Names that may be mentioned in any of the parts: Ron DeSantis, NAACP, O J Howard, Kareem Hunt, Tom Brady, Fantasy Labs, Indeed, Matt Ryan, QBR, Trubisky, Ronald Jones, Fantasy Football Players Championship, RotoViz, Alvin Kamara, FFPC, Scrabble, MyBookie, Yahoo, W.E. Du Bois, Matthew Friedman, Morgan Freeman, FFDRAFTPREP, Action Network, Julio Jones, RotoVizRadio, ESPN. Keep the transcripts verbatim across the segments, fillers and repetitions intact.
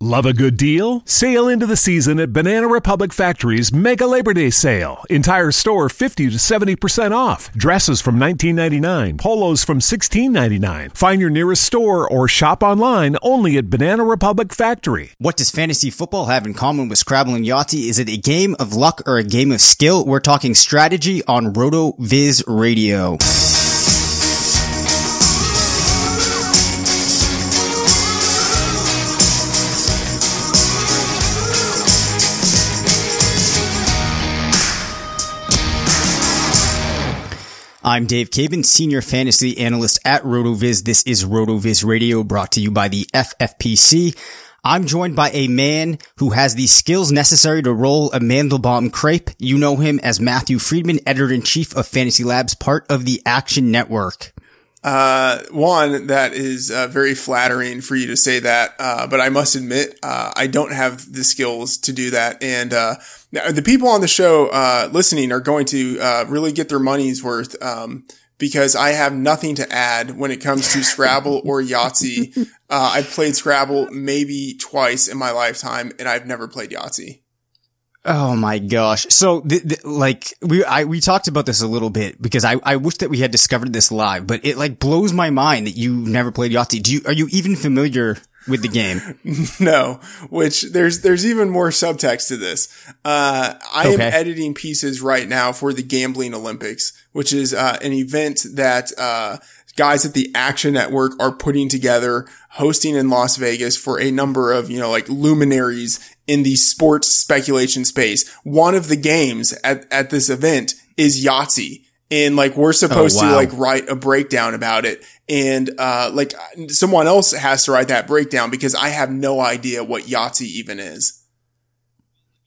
Love a good deal? Sail into the season at Banana Republic Factory's Mega Labor Day Sale. Entire store fifty to seventy percent off. Dresses from nineteen ninety-nine dollars, polos from sixteen ninety-nine dollars. Find your nearest store or shop online only at Banana Republic Factory. What does fantasy football have in common with Scrabble and Yahtzee? Is it a game of luck or a game of skill? We're talking strategy on RotoViz Radio. I'm Dave Caban, Senior Fantasy Analyst at RotoViz. This is RotoViz Radio, brought to you by the F F P C. I'm joined by a man who has the skills necessary to roll a Mandelbaum crepe. You know him as Matthew Friedman, Editor-in-Chief of Fantasy Labs, part of the Action Network. Uh, one, that is uh, very flattering for you to say that, uh, but I must admit, uh, I don't have the skills to do that, and uh the people on the show uh listening are going to uh really get their money's worth um because I have nothing to add when it comes to Scrabble or Yahtzee. Uh I've played Scrabble maybe twice in my lifetime, and I've never played Yahtzee. Oh my gosh. So th- th- like we I we talked about this a little bit because I I wish that we had discovered this live, but it like blows my mind that you never played Yahtzee. Do you are you even familiar with the game? No, which there's there's even more subtext to this. Uh I okay. am editing pieces right now for the Gambling Olympics, which is uh an event that uh guys at the Action Network are putting together, hosting in Las Vegas for a number of, you know, like luminaries in the sports speculation space. One of the games at at this event is Yahtzee. And like, we're supposed oh, wow. to like write a breakdown about it. And, uh, like someone else has to write that breakdown because I have no idea what Yahtzee even is.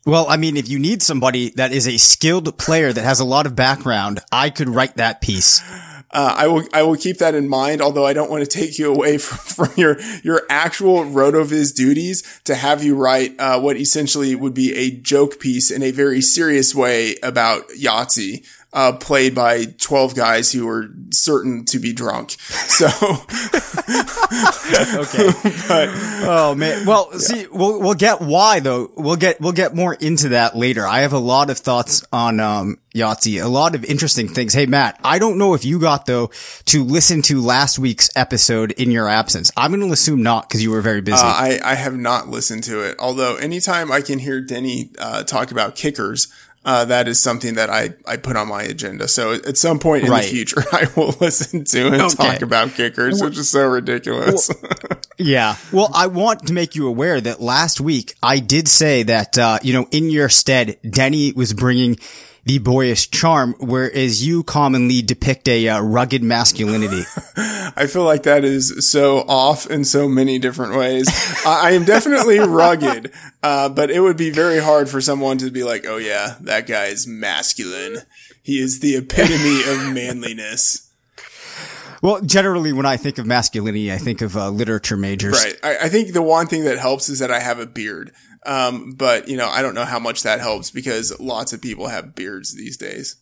Well, I mean, if you need somebody that is a skilled player that has a lot of background, I could write that piece. Uh, I will, I will keep that in mind, although I don't want to take you away from, from your, your actual RotoViz duties to have you write, uh, what essentially would be a joke piece in a very serious way about Yahtzee, uh, played by twelve guys who are certain to be drunk. So. Okay. But, oh man. Well, yeah. see, we'll, we'll get why though. We'll get, we'll get more into that later. I have a lot of thoughts on, um, Yahtzee, a lot of interesting things. Hey, Matt, I don't know if you got though to listen to last week's episode in your absence. I'm going to assume not because you were very busy. Uh, I, I have not listened to it. Although anytime I can hear Denny, uh, talk about kickers, Uh, that is something that I, I put on my agenda. So at some point in right. the future, I will listen to and okay. talk about kickers, well, which is so ridiculous. Well, yeah. Well, I want to make you aware that last week I did say that, uh, you know, in your stead, Denny was bringing the boyish charm, whereas you commonly depict a uh, rugged masculinity. I feel like that is so off in so many different ways. I am definitely rugged, uh, but it would be very hard for someone to be like, oh yeah, that guy is masculine. He is the epitome of manliness. Well, generally, when I think of masculinity, I think of uh, literature majors. Right. I, I think the one thing that helps is that I have a beard. Um, but, you know, I don't know how much that helps because lots of people have beards these days.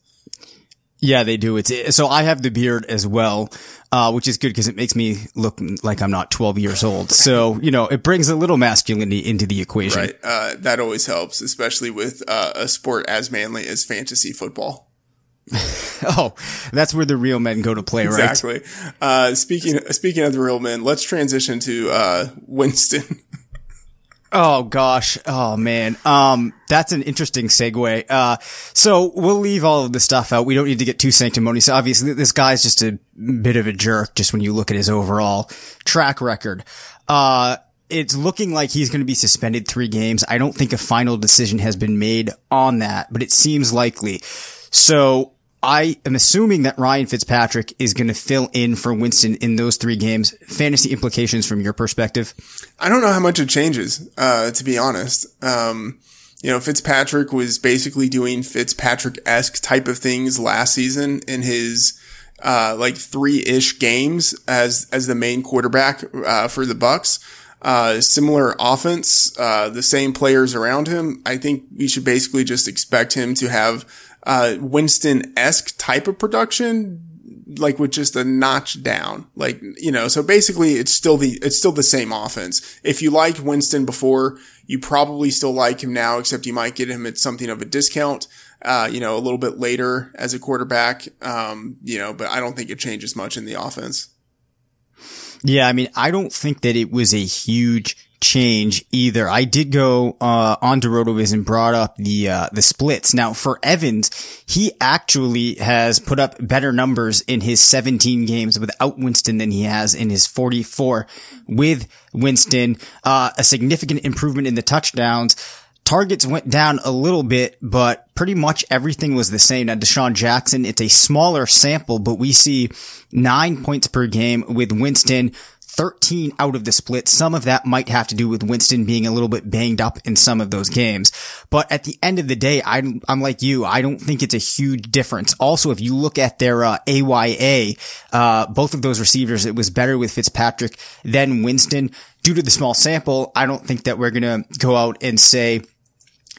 Yeah, they do. It's so I have the beard as well, uh, which is good because it makes me look like I'm not twelve years old. So, you know, it brings a little masculinity into the equation. Right. Uh, that always helps, especially with uh, a sport as manly as fantasy football. Oh, that's where the real men go to play, right? Exactly. Uh, speaking, speaking of the real men, let's transition to, uh, Winston. Oh gosh. Oh man. Um, that's an interesting segue. Uh, so we'll leave all of the stuff out. We don't need to get too sanctimonious. Obviously, this guy's just a bit of a jerk just when you look at his overall track record. Uh, It's looking like he's going to be suspended three games. I don't think a final decision has been made on that, but it seems likely. So I am assuming that Ryan Fitzpatrick is going to fill in for Winston in those three games. Fantasy implications from your perspective? I don't know how much it changes, uh, to be honest. Um, you know, Fitzpatrick was basically doing Fitzpatrick-esque type of things last season in his, uh, like three-ish games as, as the main quarterback, uh, for the Bucks. Uh, similar offense, uh, the same players around him. I think we should basically just expect him to have Uh, Winston-esque type of production, like with just a notch down, like, you know, so basically it's still the, it's still the same offense. If you liked Winston before, you probably still like him now, except you might get him at something of a discount, uh, you know, a little bit later as a quarterback. Um, you know, but I don't think it changes much in the offense. Yeah. I mean, I don't think that it was a huge change either. I did go uh on to RotoViz and brought up the uh the splits. Now for Evans, he actually has put up better numbers in his seventeen games without Winston than he has in his forty-four with Winston. Uh a significant improvement in the touchdowns. Targets went down a little bit, but pretty much everything was the same. Now, Deshaun Jackson, it's a smaller sample, but we see nine points per game with Winston, thirteen out of the split. Some of that might have to do with Winston being a little bit banged up in some of those games. But at the end of the day, I'm, I'm like you. I don't think it's a huge difference. Also, if you look at their uh, A Y A, uh, both of those receivers, it was better with Fitzpatrick than Winston. Due to the small sample, I don't think that we're going to go out and say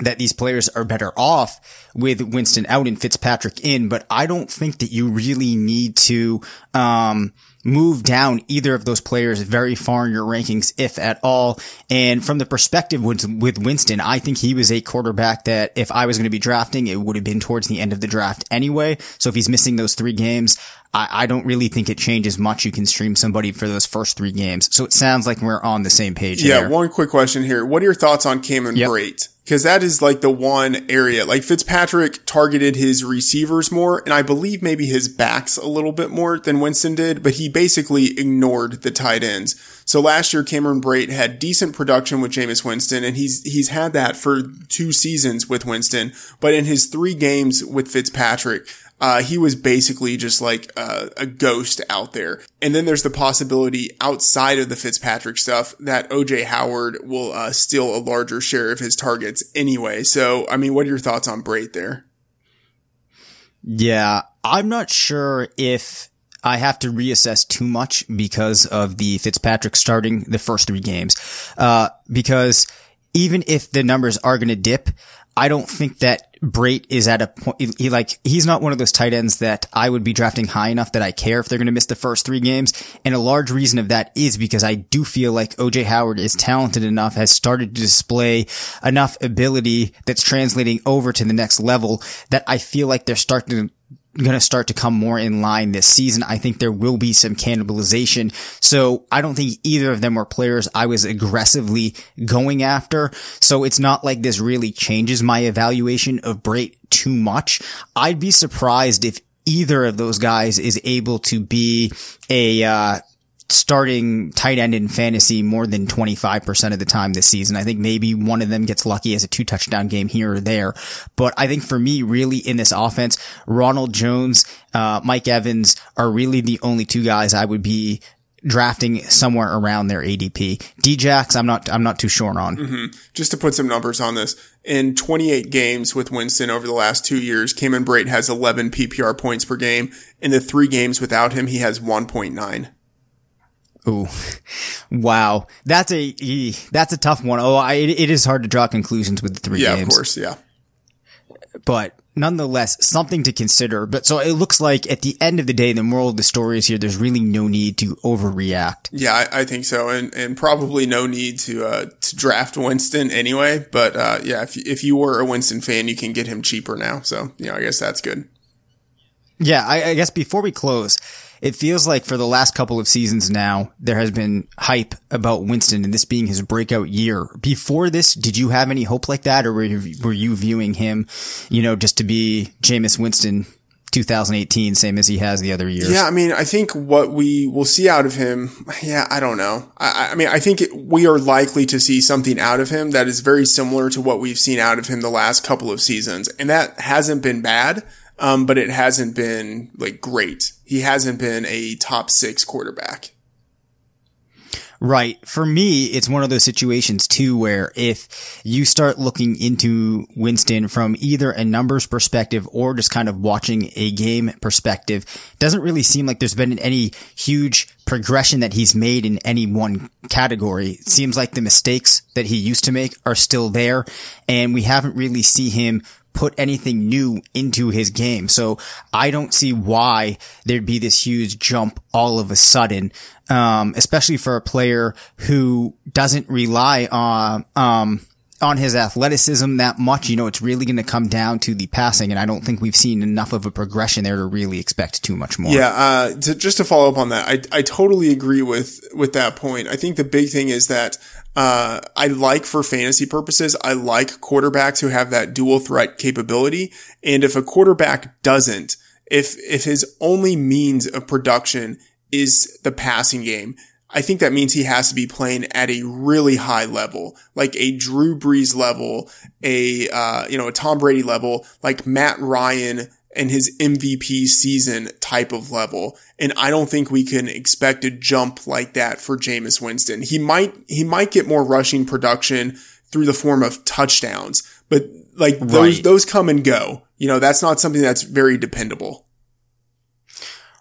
that these players are better off with Winston out and Fitzpatrick in. But I don't think that you really need to um move down either of those players very far in your rankings, if at all. And from the perspective with, with Winston, I think he was a quarterback that if I was going to be drafting, it would have been towards the end of the draft anyway. So if he's missing those three games, I, I don't really think it changes much. You can stream somebody for those first three games. So it sounds like we're on the same page yeah, here. One quick question here. What are your thoughts on Cameron yep. Brate? Because that is like the one area. Like Fitzpatrick targeted his receivers more, and I believe maybe his backs a little bit more than Winston did, but he basically ignored the tight ends. So last year, Cameron Brate had decent production with Jameis Winston, and he's he's had that for two seasons with Winston. But in his three games with Fitzpatrick, uh he was basically just like uh, a ghost out there. And then there's the possibility outside of the Fitzpatrick stuff that O J Howard will uh steal a larger share of his targets anyway. So, I mean, what are your thoughts on Brate there? Yeah, I'm not sure if I have to reassess too much because of the Fitzpatrick starting the first three games. Uh because even if the numbers are going to dip, I don't think that Brate is at a point, he like, he's not one of those tight ends that I would be drafting high enough that I care if they're going to miss the first three games. And a large reason of that is because I do feel like O J Howard is talented enough, has started to display enough ability that's translating over to the next level that I feel like they're starting to going to start to come more in line this season. I think there will be some cannibalization. So I don't think either of them were players I was aggressively going after. So it's not like this really changes my evaluation of Brate too much. I'd be surprised if either of those guys is able to be a, uh, starting tight end in fantasy more than twenty-five percent of the time this season. I think maybe one of them gets lucky as a two touchdown game here or there. But I think for me, really in this offense, Ronald Jones, uh, Mike Evans are really the only two guys I would be drafting somewhere around their A D P. D-Jax, I'm not, I'm not too sure on. Mm-hmm. Just to put some numbers on this, in twenty-eight games with Winston over the last two years, Cameron Brate has eleven P P R points per game. In the three games without him, he has one point nine. Ooh, wow. That's a, that's a tough one. Oh, I, it is hard to draw conclusions with the three yeah, games. Yeah, of course. Yeah. But nonetheless, something to consider. But so it looks like at the end of the day, the moral of the story is here. There's really no need to overreact. Yeah, I, I think so. And, and probably no need to, uh, to draft Winston anyway. But, uh, yeah, if, if you were a Winston fan, you can get him cheaper now. So, you know, I guess that's good. Yeah, I, I guess before we close, it feels like for the last couple of seasons now, there has been hype about Winston and this being his breakout year. Before this, did you have any hope like that, or were you, were you viewing him, you know, just to be Jameis Winston twenty eighteen, same as he has the other years? Yeah, I mean, I think what we will see out of him, yeah, I don't know. I, I mean, I think it, we are likely to see something out of him that is very similar to what we've seen out of him the last couple of seasons, and that hasn't been bad. Um, but it hasn't been like great. He hasn't been a top six quarterback. Right. For me, it's one of those situations too, where if you start looking into Winston from either a numbers perspective or just kind of watching a game perspective, it doesn't really seem like there's been any huge progression that he's made in any one category. It seems like the mistakes that he used to make are still there, and we haven't really seen him put anything new into his game. So I don't see why there'd be this huge jump all of a sudden, um, especially for a player who doesn't rely on, um, on his athleticism that much. You know, it's really going to come down to the passing, and I don't think we've seen enough of a progression there to really expect too much more. Yeah, uh, to, just to follow up on that, I, I totally agree with, with that point. I think the big thing is that Uh, I like, for fantasy purposes, I like quarterbacks who have that dual threat capability. And if a quarterback doesn't, if, if his only means of production is the passing game, I think that means he has to be playing at a really high level, like a Drew Brees level, a, uh, you know, a Tom Brady level, like Matt Ryan and his M V P season type of level. And I don't think we can expect a jump like that for Jameis Winston. He might, he might get more rushing production through the form of touchdowns, but like right. those, those come and go. You know, that's not something that's very dependable.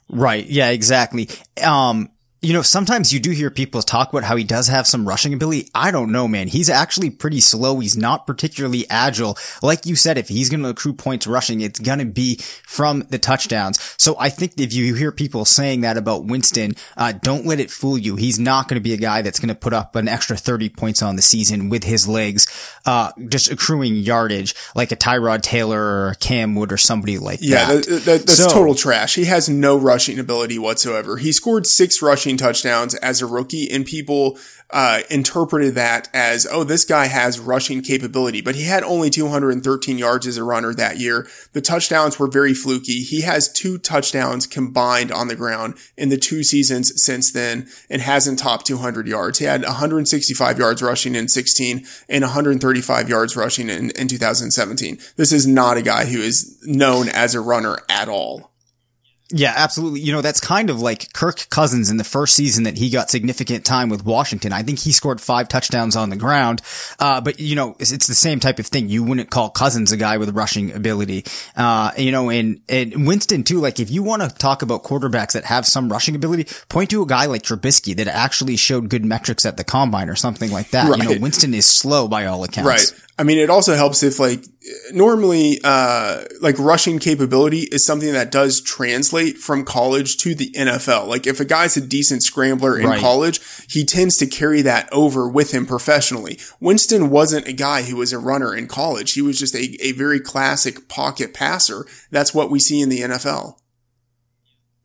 Right. Yeah, exactly. Um, You know, sometimes you do hear people talk about how he does have some rushing ability. I don't know, man. He's actually pretty slow. He's not particularly agile. Like you said, if he's going to accrue points rushing, it's going to be from the touchdowns. So I think if you hear people saying that about Winston, uh, don't let it fool you. He's not going to be a guy that's going to put up an extra thirty points on the season with his legs, uh, just accruing yardage like a Tyrod Taylor or a Cam Wood or somebody like yeah, that. Yeah, that, that, that's so, total trash. He has no rushing ability whatsoever. He scored six rushing touchdowns as a rookie, and people uh interpreted that as, oh, this guy has rushing capability, but he had only two hundred thirteen yards as a runner that year. The touchdowns were very fluky. He has two touchdowns combined on the ground in the two seasons since then and hasn't topped two hundred yards. He had one hundred sixty-five yards rushing in sixteen and one hundred thirty-five yards rushing in, in two thousand seventeen. This is not a guy who is known as a runner at all. Yeah, absolutely. You know, that's kind of like Kirk Cousins in the first season that he got significant time with Washington. I think he scored five touchdowns on the ground. Uh, but, you know, it's, it's the same type of thing. You wouldn't call Cousins a guy with rushing ability. Uh, you know, and, and Winston too, like if you want to talk about quarterbacks that have some rushing ability, point to a guy like Trubisky that actually showed good metrics at the combine or something like that. Right. You know, Winston is slow by all accounts. Right. I mean, it also helps if like normally, uh, like rushing capability is something that does translate from college to the N F L. Like if a guy's a decent scrambler in right. college, he tends to carry that over with him professionally. Winston wasn't a guy who was a runner in college. He was just a, a very classic pocket passer. That's what we see in the N F L.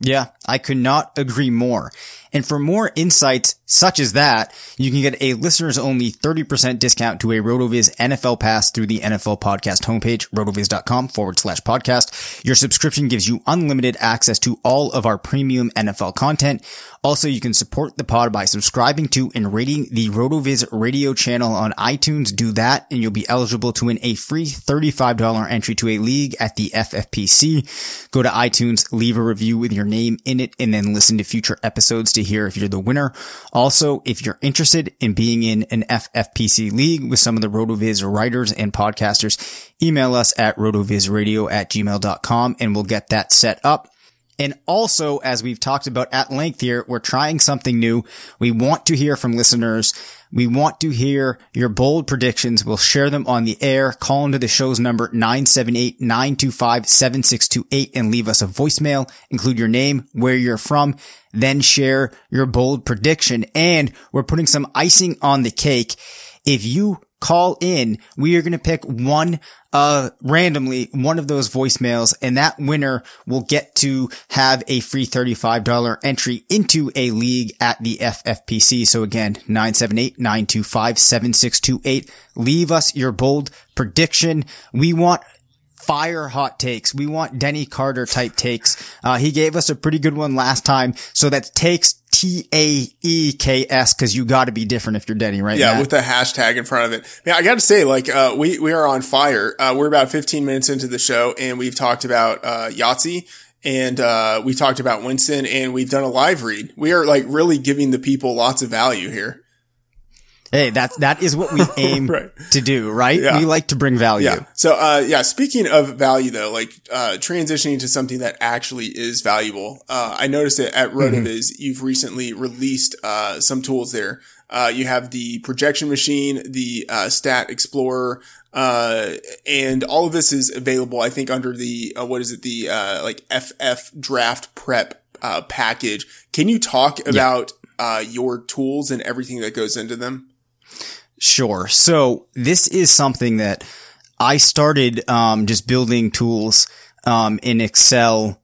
Yeah, I could not agree more. And for more insights such as that, you can get a listeners-only thirty percent discount to a RotoViz N F L pass through the N F L podcast homepage, rotoviz.com forward slash podcast. Your subscription gives you unlimited access to all of our premium N F L content. Also, you can support the pod by subscribing to and rating the RotoViz Radio channel on iTunes. Do that, and you'll be eligible to win a free thirty-five dollars entry to a league at the F F P C. Go to iTunes, leave a review with your name in it, and then listen to future episodes to hear if you're the winner. Also, if you're interested in being in an F F P C league with some of the RotoViz writers and podcasters, email us at rotovizradio at gmail dot com and we'll get that set up. And also, as we've talked about at length here, we're trying something new. We want to hear from listeners. We want to hear your bold predictions. We'll share them on the air. Call into the show's number nine seven eight, nine two five, seven six two eight and leave us a voicemail. Include your name, where you're from, then share your bold prediction. And we're putting some icing on the cake. If you call in, we are going to pick one, uh, randomly, one of those voicemails, and that winner will get to have a free thirty-five dollars entry into a league at the F F P C. So again, nine seven eight, nine two five, seven six two eight. Leave us your bold prediction. We want fire hot takes. We want Denny Carter type takes. Uh, he gave us a pretty good one last time. So that's takes, T A E K S, because you got to be different if you're Denny, right? Yeah, Matt? With the hashtag in front of it. Yeah, I got to say, like, uh, we, we are on fire. Uh, we're about fifteen minutes into the show, and we've talked about uh, Yahtzee, and uh, we talked about Winston, and we've done a live read. We are, like, really giving the people lots of value here. Hey, that, that is what we aim right. to do, right? Yeah. We like to bring value. Yeah. So, uh, yeah, speaking of value though, like, uh, transitioning to something that actually is valuable. Uh, I noticed that at RotoViz, mm-hmm. you've recently released, uh, some tools there. Uh, you have the projection machine, the, uh, stat explorer, uh, and all of this is available, I think, under the, uh, what is it? The, uh, like F F draft prep, uh, package. Can you talk about, yeah. uh, your tools and everything that goes into them? Sure. So this is something that I started um just building tools um in Excel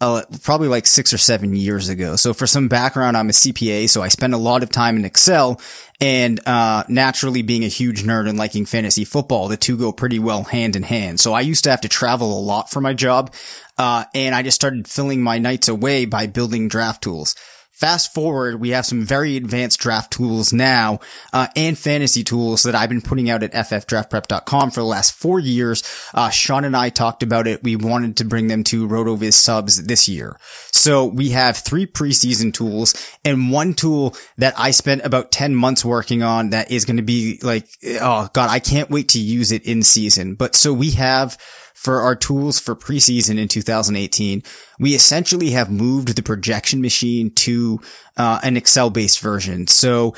uh, probably like six or seven years ago. So for some background, I'm a C P A, so I spend a lot of time in Excel. And uh naturally, being a huge nerd and liking fantasy football, the two go pretty well hand in hand. So I used to have to travel a lot for my job, uh and I just started filling my nights away by building draft tools. Fast forward, we have some very advanced draft tools now, uh, and fantasy tools that I've been putting out at f f draft prep dot com for the last four years. Uh, Sean and I talked about it. We wanted to bring them to RotoViz subs this year. So we have three preseason tools and one tool that I spent about ten months working on that is going to be like, oh God, I can't wait to use it in season. But so we have, for our tools for preseason in two thousand eighteen, we essentially have moved the projection machine to uh, an Excel-based version. So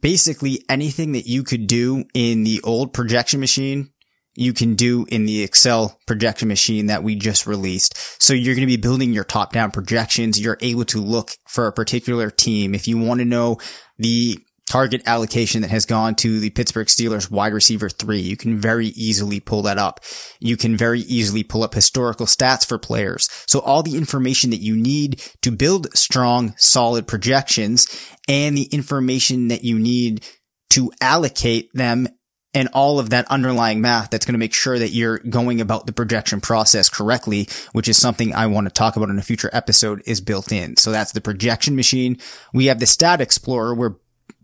basically anything that you could do in the old projection machine, you can do in the Excel projection machine that we just released. So you're going to be building your top-down projections. You're able to look for a particular team. If you want to know the target allocation that has gone to the Pittsburgh Steelers wide receiver three, you can very easily pull that up. You can very easily pull up historical stats for players. So all the information that you need to build strong, solid projections, and the information that you need to allocate them, and all of that underlying math that's going to make sure that you're going about the projection process correctly, which is something I want to talk about in a future episode, is built in. So that's the projection machine. We have the stat explorer, where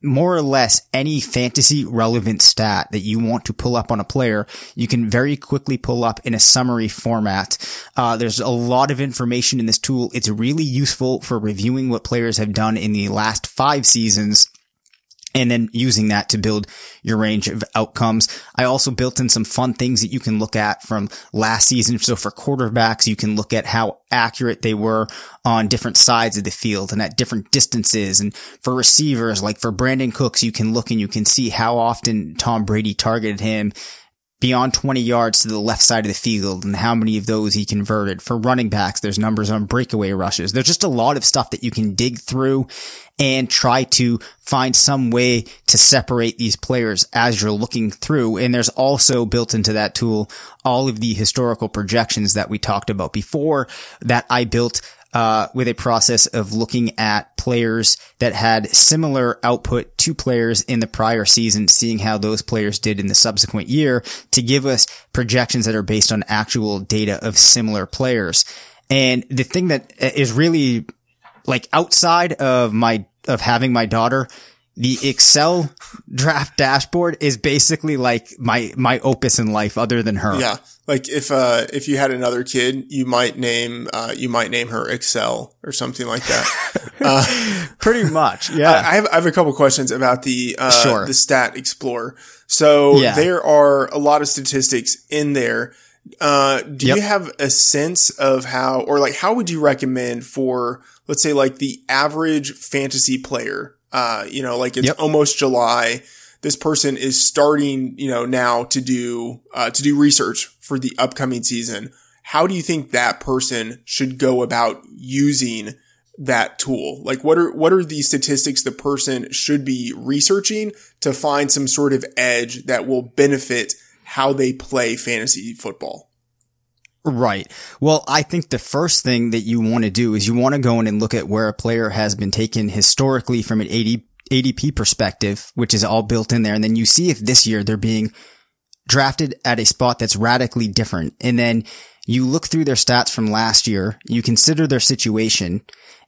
more or less any fantasy relevant stat that you want to pull up on a player, you can very quickly pull up in a summary format. Uh, there's a lot of information in this tool. It's really useful for reviewing what players have done in the last five seasons, and then using that to build your range of outcomes. I also built in some fun things that you can look at from last season. So for quarterbacks, you can look at how accurate they were on different sides of the field and at different distances. And for receivers, like for Brandon Cooks, you can look and you can see how often Tom Brady targeted him beyond twenty yards to the left side of the field and how many of those he converted. For running backs, there's numbers on breakaway rushes. There's just a lot of stuff that you can dig through and try to find some way to separate these players as you're looking through. And there's also built into that tool all of the historical projections that we talked about before that I built uh, with a process of looking at players that had similar output to players in the prior season, seeing how those players did in the subsequent year to give us projections that are based on actual data of similar players. And the thing that is really like outside of my, of having my daughter, the Excel draft dashboard is basically like my, my opus in life other than her. Yeah. Like if, uh, if you had another kid, you might name, uh, you might name her Excel or something like that. uh, pretty much. Yeah. I, I have, I have a couple questions about the, uh, sure. the Stat Explorer. So yeah. there are a lot of statistics in there. Uh, do yep. you have a sense of how, or like, how would you recommend for, let's say like the average fantasy player? Uh, you know, like it's yep. almost July. This person is starting, you know, now to do, uh, to do research for the upcoming season. How do you think that person should go about using that tool? Like what are, what are the statistics the person should be researching to find some sort of edge that will benefit how they play fantasy football? Right. Well, I think the first thing that you want to do is you want to go in and look at where a player has been taken historically from an A D P perspective, which is all built in there. And then you see if this year they're being drafted at a spot that's radically different. And then you look through their stats from last year, you consider their situation,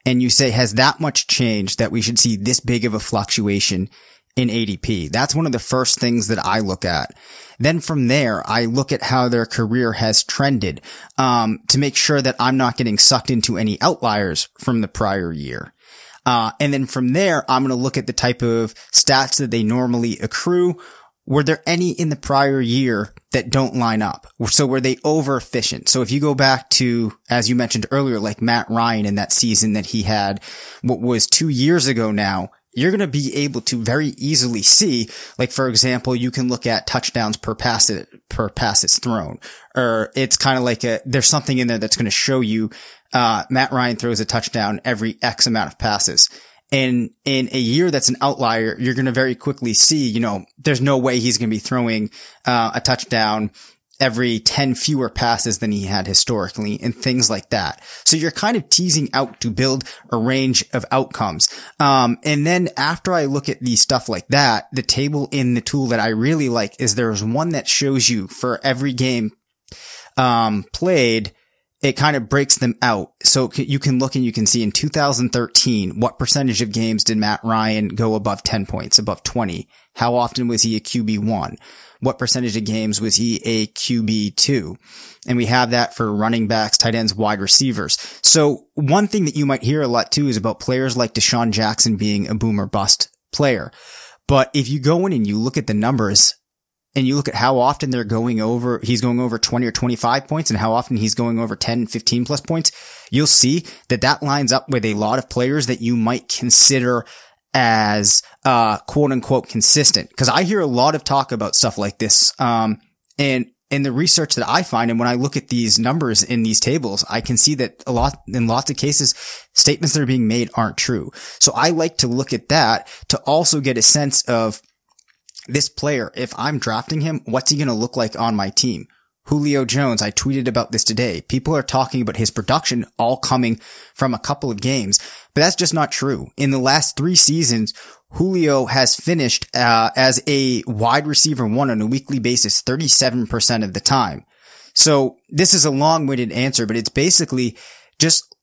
and you say, has that much changed that we should see this big of a fluctuation in A D P? That's one of the first things that I look at. Then from there, I look at how their career has trended, um, to make sure that I'm not getting sucked into any outliers from the prior year. Uh, and then from there, I'm going to look at the type of stats that they normally accrue. Were there any in the prior year that don't line up? So were they over efficient? So if you go back to, as you mentioned earlier, like Matt Ryan in that season that he had, what was two years ago now, you're going to be able to very easily see, like, for example, you can look at touchdowns per pass, per passes thrown, or it's kind of like a, there's something in there that's going to show you, uh, Matt Ryan throws a touchdown every X amount of passes. And in a year that's an outlier, you're going to very quickly see, you know, there's no way he's going to be throwing, uh, a touchdown every ten fewer passes than he had historically and things like that. So you're kind of teasing out to build a range of outcomes. Um, and then after I look at the stuff like that, the table in the tool that I really like is there's one that shows you for every game, um, played, it kind of breaks them out. So you can look and you can see in two thousand thirteen, what percentage of games did Matt Ryan go above ten points, above twenty? How often was he a Q B one? What percentage of games was he a Q B two? And we have that for running backs, tight ends, wide receivers. So one thing that you might hear a lot too is about players like Deshaun Jackson being a boom or bust player. But if you go in and you look at the numbers and you look at how often they're going over, he's going over twenty or twenty-five points and how often he's going over ten, fifteen plus points, you'll see that that lines up with a lot of players that you might consider as, uh, quote unquote consistent. Cause I hear a lot of talk about stuff like this. Um, and, and the research that I find, and when I look at these numbers in these tables, I can see that a lot, in lots of cases, statements that are being made aren't true. So I like to look at that to also get a sense of this player. If I'm drafting him, what's he going to look like on my team? Julio Jones, I tweeted about this today. People are talking about his production all coming from a couple of games, but that's just not true. In the last three seasons, Julio has finished uh, as a wide receiver one on a weekly basis thirty-seven percent of the time. So this is a long-winded answer, but it's basically just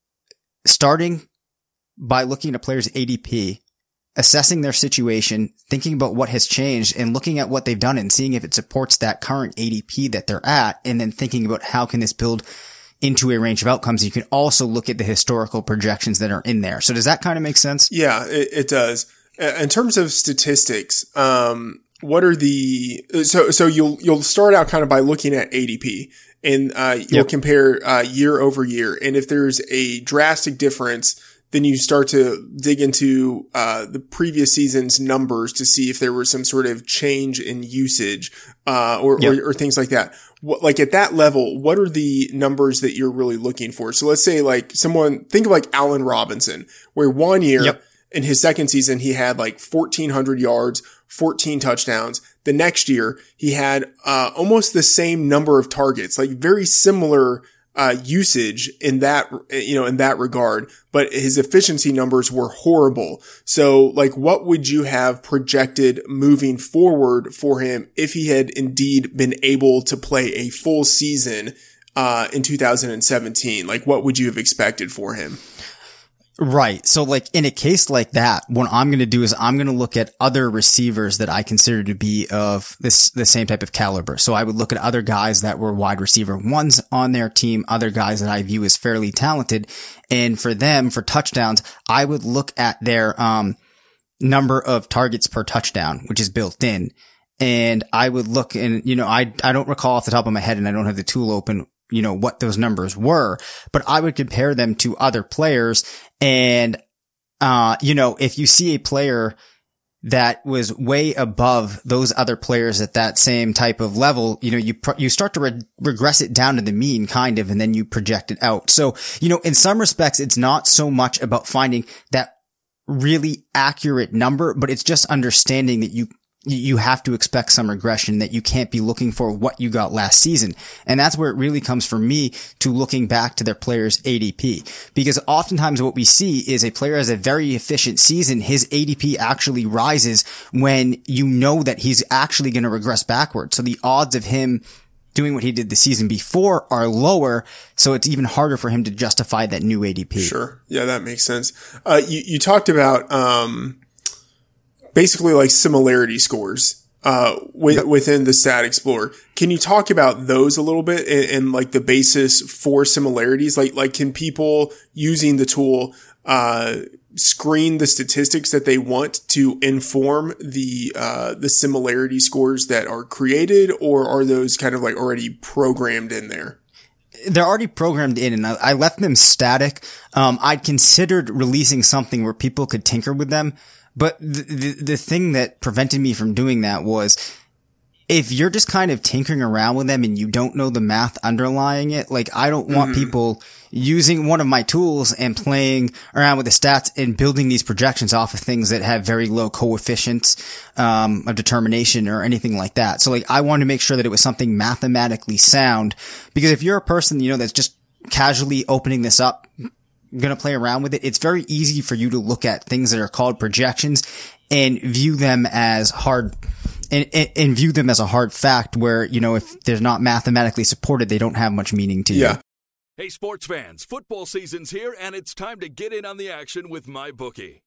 starting by looking at a player's A D P, assessing their situation, thinking about what has changed and looking at what they've done and seeing if it supports that current A D P that they're at, and then thinking about how can this build into a range of outcomes. You can also look at the historical projections that are in there. So does that kind of make sense? Yeah, it, it does. In terms of statistics, um, what are the – so so you'll you'll start out kind of by looking at A D P and uh, you'll yep. compare uh, year over year. And if there's a drastic difference – then you start to dig into uh, the previous season's numbers to see if there was some sort of change in usage uh, or, yep. or or things like that. What, like at that level, what are the numbers that you're really looking for? So let's say like someone – think of like Allen Robinson, where one year yep. in his second season he had like fourteen hundred yards, fourteen touchdowns. The next year he had uh, almost the same number of targets, like very similar – uh, usage in that, you know, in that regard, but his efficiency numbers were horrible. So like, what would you have projected moving forward for him if he had indeed been able to play a full season, uh, in two thousand seventeen? Like, what would you have expected for him? Right. So like in a case like that, what I'm going to do is I'm going to look at other receivers that I consider to be of this, the same type of caliber. So I would look at other guys that were wide receiver ones on their team, other guys that I view as fairly talented. And for them, for touchdowns, I would look at their, um, number of targets per touchdown, which is built in. And I would look and, you know, I, I don't recall off the top of my head and I don't have the tool open, you know, what those numbers were, but I would compare them to other players. And, uh, you know, if you see a player that was way above those other players at that same type of level, you know, you, pro- you start to re- regress it down to the mean kind of, and then you project it out. So, you know, in some respects, it's not so much about finding that really accurate number, but it's just understanding that you you have to expect some regression, that you can't be looking for what you got last season. And that's where it really comes for me to looking back to their player's A D P. Because oftentimes what we see is a player has a very efficient season. His A D P actually rises when you know that he's actually going to regress backward. So the odds of him doing what he did the season before are lower, so it's even harder for him to justify that new A D P. Sure. Yeah, that makes sense. Uh, you, you talked about, um, basically like similarity scores, uh, with, yep. within the Stat Explorer. Can you talk about those a little bit and, and like the basis for similarities? Like, like can people using the tool, uh, screen the statistics that they want to inform the, uh, the similarity scores that are created, or are those kind of like already programmed in there? They're already programmed in, and I left them static. Um, I'd considered releasing something where people could tinker with them. But the, the the thing that prevented me from doing that was, if you're just kind of tinkering around with them and you don't know the math underlying it, like I don't want mm. people using one of my tools and playing around with the stats and building these projections off of things that have very low coefficients um of determination or anything like that. So like I wanted to make sure that it was something mathematically sound, because if you're a person, you know, that's just casually opening this up, going to play around with it, it's very easy for you to look at things that are called projections and view them as hard and, and, and view them as a hard fact where, you know, if they're not mathematically supported, they don't have much meaning to yeah. you. Hey, sports fans, football season's here and it's time to get in on the action with MyBookie.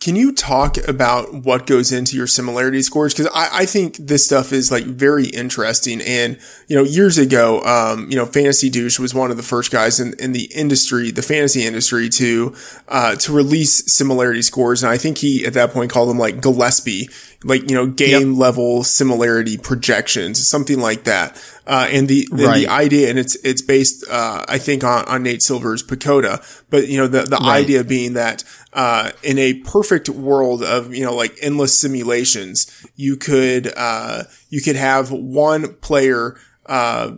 Can you talk about what goes into your similarity scores? Because I, I think this stuff is like very interesting. And, you know, years ago, um, you know, Fantasy Douche was one of the first guys in, in the industry, the fantasy industry, to uh, to release similarity scores. And I think he at that point called them like Gillespie, like, you know, game yep. level similarity projections, something like that. Uh, and the, the, right. the idea, and it's, it's based, uh, I think on, on Nate Silver's Pacoda, but you know, the, the right. idea being that, uh, in a perfect world of, you know, like endless simulations, you could, uh, you could have one player, uh,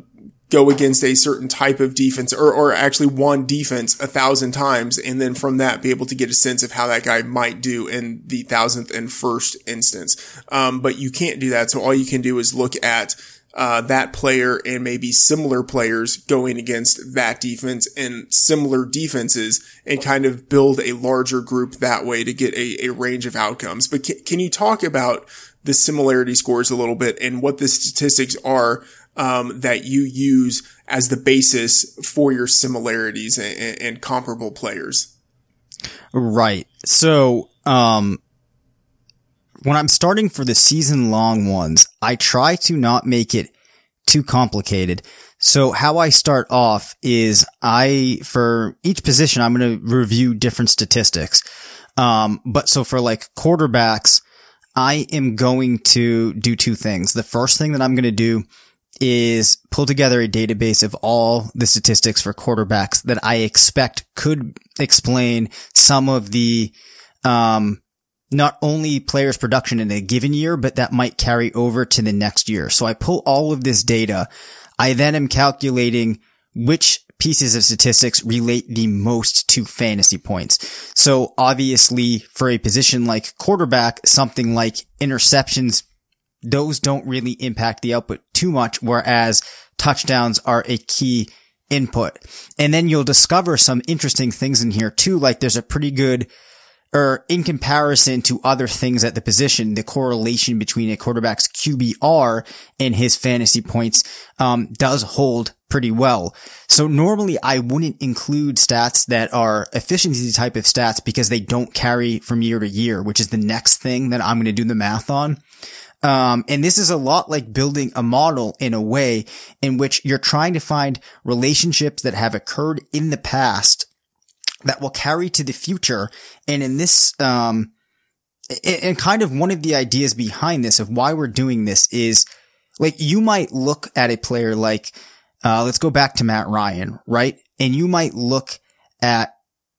go against a certain type of defense or, or actually one defense a thousand times. And then from that, be able to get a sense of how that guy might do in the thousandth and first instance. Um, but you can't do that. So all you can do is look at, Uh, that player and maybe similar players going against that defense and similar defenses and kind of build a larger group that way to get a, a range of outcomes. But can, can you talk about the similarity scores a little bit and what the statistics are, um, that you use as the basis for your similarities and, and comparable players? Right. So, um, when I'm starting for the season-long ones, I try to not make it too complicated. So how I start off is I, for each position, I'm going to review different statistics. Um, but so for like quarterbacks, I am going to do two things. The first thing that I'm going to do is pull together a database of all the statistics for quarterbacks that I expect could explain some of the, um, not only players' production in a given year, but that might carry over to the next year. So I pull all of this data. I then am calculating which pieces of statistics relate the most to fantasy points. So obviously for a position like quarterback, something like interceptions, those don't really impact the output too much, whereas touchdowns are a key input. And then you'll discover some interesting things in here too, like there's a pretty good, or in comparison to other things at the position, the correlation between a quarterback's Q B R and his fantasy points um does hold pretty well. So normally I wouldn't include stats that are efficiency type of stats because they don't carry from year to year, which is the next thing that I'm going to do the math on. Um, and this is a lot like building a model in a way in which you're trying to find relationships that have occurred in the past that will carry to the future. And in this, um, and kind of one of the ideas behind this of why we're doing this is like, you might look at a player like, uh, let's go back to Matt Ryan, right? And you might look at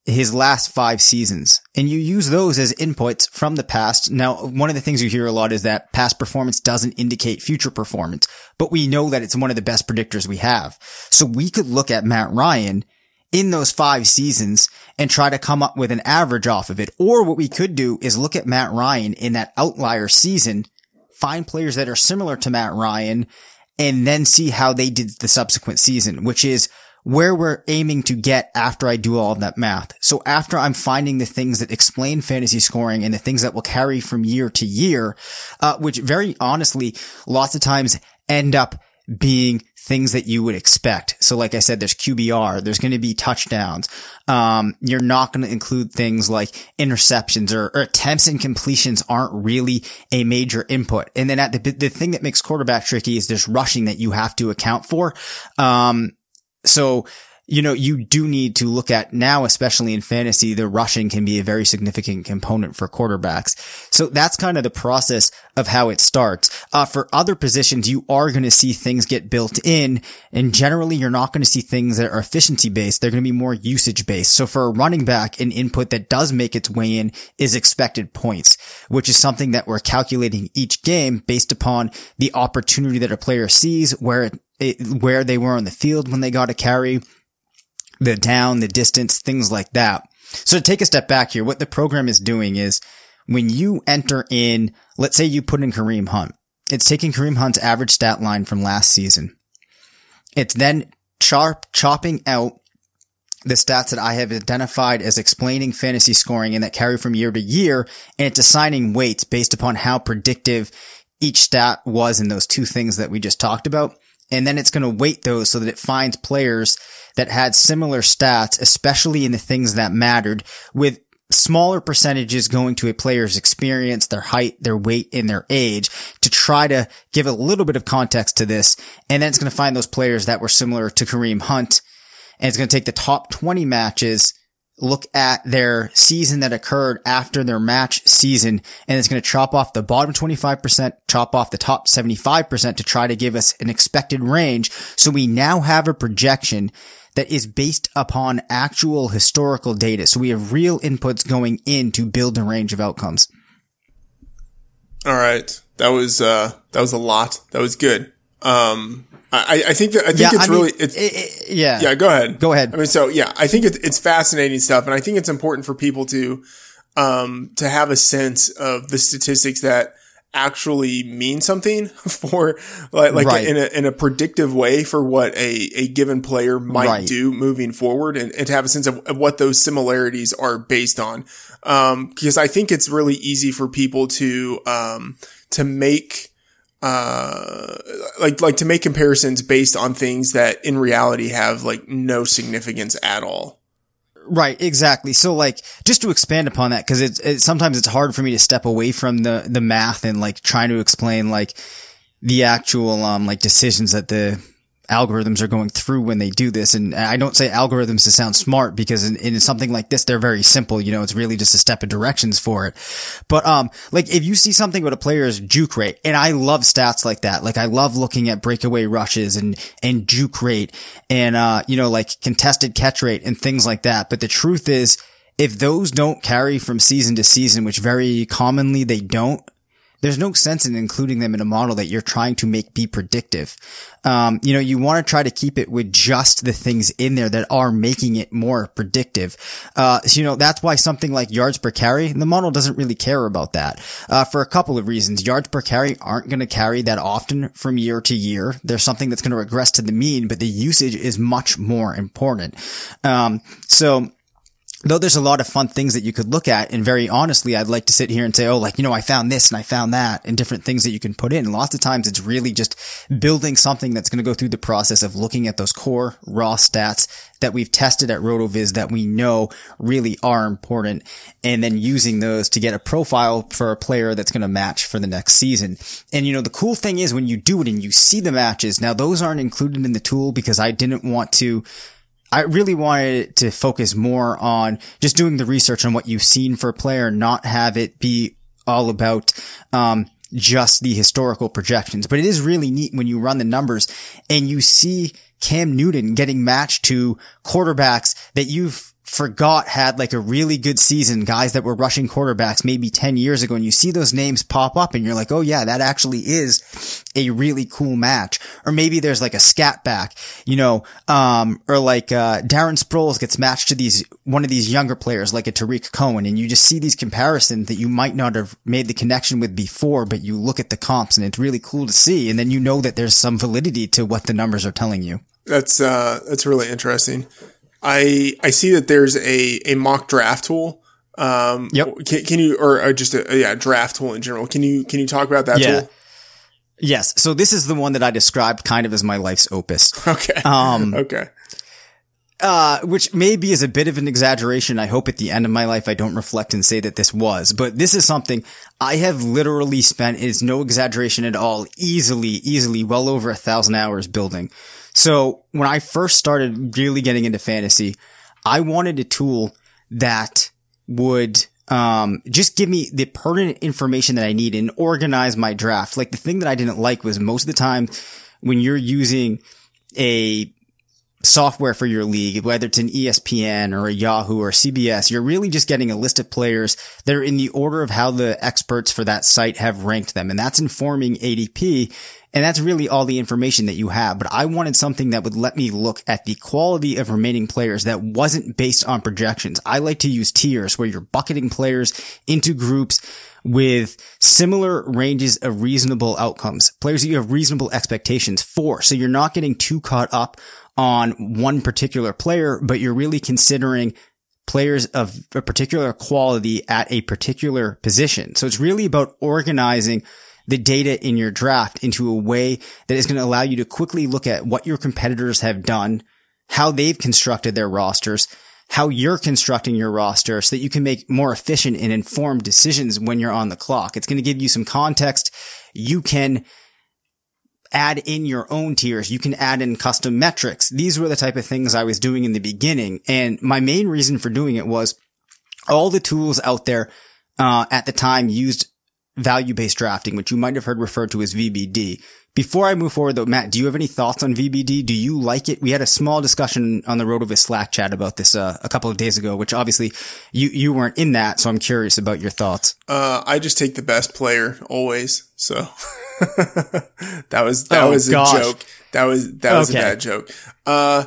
his last five seasons and you use those as inputs from the past. Now, one of the things you hear a lot is that past performance doesn't indicate future performance, but we know that it's one of the best predictors we have. So we could look at Matt Ryan in those five seasons and try to come up with an average off of it. Or what we could do is look at Matt Ryan in that outlier season, find players that are similar to Matt Ryan, and then see how they did the subsequent season, which is where we're aiming to get after I do all of that math. So after I'm finding the things that explain fantasy scoring and the things that will carry from year to year, uh, which very honestly, lots of times end up being things that you would expect. So like I said, there's Q B R, there's going to be touchdowns. Um, you're not going to include things like interceptions or, or attempts and completions aren't really a major input. And then at the, the thing that makes quarterback tricky is there's rushing that you have to account for. Um, so, you know, you do need to look at now, especially in fantasy, the rushing can be a very significant component for quarterbacks. So that's kind of the process of how it starts. Uh, for other positions, you are going to see things get built in, and generally you're not going to see things that are efficiency based. They're going to be more usage based. So for a running back, an input that does make its way in is expected points, which is something that we're calculating each game based upon the opportunity that a player sees, where it It, where they were on the field when they got a carry, the down, the distance, things like that. So to take a step back here, what the program is doing is when you enter in, let's say you put in Kareem Hunt, it's taking Kareem Hunt's average stat line from last season. It's then chop, chopping out the stats that I have identified as explaining fantasy scoring and that carry from year to year, and it's assigning weights based upon how predictive each stat was in those two things that we just talked about. And then it's going to weight those so that it finds players that had similar stats, especially in the things that mattered, with smaller percentages going to a player's experience, their height, their weight, and their age, to try to give a little bit of context to this. And then it's going to find those players that were similar to Kareem Hunt. And it's going to take the top twenty matches, look at their season that occurred after their match season, and it's going to chop off the bottom twenty-five percent, chop off the top seventy-five percent to try to give us an expected range. So we now have a projection that is based upon actual historical data. So we have real inputs going in to build a range of outcomes. All right. That was, uh, that was a lot. That was good. Um, I, I think that, I think yeah, it's I mean, really, it's, it, it, yeah, yeah, go ahead. Go ahead. I mean, so yeah, I think it, it's fascinating stuff. And I think it's important for people to, um, to have a sense of the statistics that actually mean something for like, like right. in a, in a predictive way for what a, a given player might right. do moving forward, and, and to have a sense of, of what those similarities are based on. Um, because I think it's really easy for people to, um, to make, Uh, like, like to make comparisons based on things that in reality have like no significance at all. Right, exactly. So, like, just to expand upon that, because it, it sometimes it's hard for me to step away from the the math and like trying to explain like the actual um like decisions that the algorithms are going through when they do this. And I don't say algorithms to sound smart, because in, in something like this, they're very simple. You know, it's really just a step of directions for it. But, um, like if you see something with a player's juke rate, and I love stats like that. Like I love looking at breakaway rushes and, and juke rate and, uh, you know, like contested catch rate and things like that. But the truth is, if those don't carry from season to season, which very commonly they don't, there's no sense in including them in a model that you're trying to make be predictive. Um, you know, you want to try to keep it with just the things in there that are making it more predictive. Uh, so, you know, that's why something like yards per carry, the model doesn't really care about that, uh, for a couple of reasons. Yards per carry aren't going to carry that often from year to year. There's something that's going to regress to the mean, but the usage is much more important. Um, so, Though there's a lot of fun things that you could look at, and very honestly, I'd like to sit here and say, oh, like, you know, I found this and I found that, and different things that you can put in. And lots of times it's really just building something that's going to go through the process of looking at those core raw stats that we've tested at RotoViz that we know really are important, and then using those to get a profile for a player that's going to match for the next season. And, you know, the cool thing is when you do it and you see the matches, now those aren't included in the tool because I didn't want to I really wanted to focus more on just doing the research on what you've seen for a player, not have it be all about um just the historical projections. But it is really neat when you run the numbers and you see Cam Newton getting matched to quarterbacks that you've forgot had like a really good season, guys that were rushing quarterbacks maybe ten years ago, and you see those names pop up and you're like, oh yeah, that actually is a really cool match. Or maybe there's like a scat back, you know, um or like uh Darren Sproles gets matched to these one of these younger players like a Tariq Cohen, and you just see these comparisons that you might not have made the connection with before, but you look at the comps and it's really cool to see, and then you know that there's some validity to what the numbers are telling you. That's uh that's really interesting. I, I see that there's a, a mock draft tool. Um, yep. can, can you, or, or just a, yeah, draft tool in general. Can you, can you talk about that yeah. tool? Yes. So this is the one that I described kind of as my life's opus. Okay. Um, okay. Uh, which maybe is a bit of an exaggeration. I hope at the end of my life, I don't reflect and say that this was, but this is something I have literally spent, it's no exaggeration at all, easily, easily well over a thousand hours building. So when I first started really getting into fantasy, I wanted a tool that would um just give me the pertinent information that I need and organize my draft. Like the thing that I didn't like was most of the time when you're using a software for your league, whether it's an E S P N or a Yahoo or C B S, you're really just getting a list of players that are in the order of how the experts for that site have ranked them. And that's informing A D P. And that's really all the information that you have. But I wanted something that would let me look at the quality of remaining players that wasn't based on projections. I like to use tiers where you're bucketing players into groups with similar ranges of reasonable outcomes, players that you have reasonable expectations for. So you're not getting too caught up on one particular player, but you're really considering players of a particular quality at a particular position. So it's really about organizing the data in your draft into a way that is going to allow you to quickly look at what your competitors have done, how they've constructed their rosters, how you're constructing your roster, so that you can make more efficient and informed decisions when you're on the clock. It's going to give you some context. You can add in your own tiers. You can add in custom metrics. These were the type of things I was doing in the beginning. And my main reason for doing it was all the tools out there uh at the time used value-based drafting, which you might have heard referred to as V B D. Before I move forward, though, Matt, do you have any thoughts on V B D? Do you like it? We had a small discussion on the RotoViz Slack chat about this uh, a couple of days ago, which obviously you, you weren't in that, so I'm curious about your thoughts. Uh, I just take the best player always, so that was that oh, was gosh. a joke. That was that was okay. a bad joke. Uh,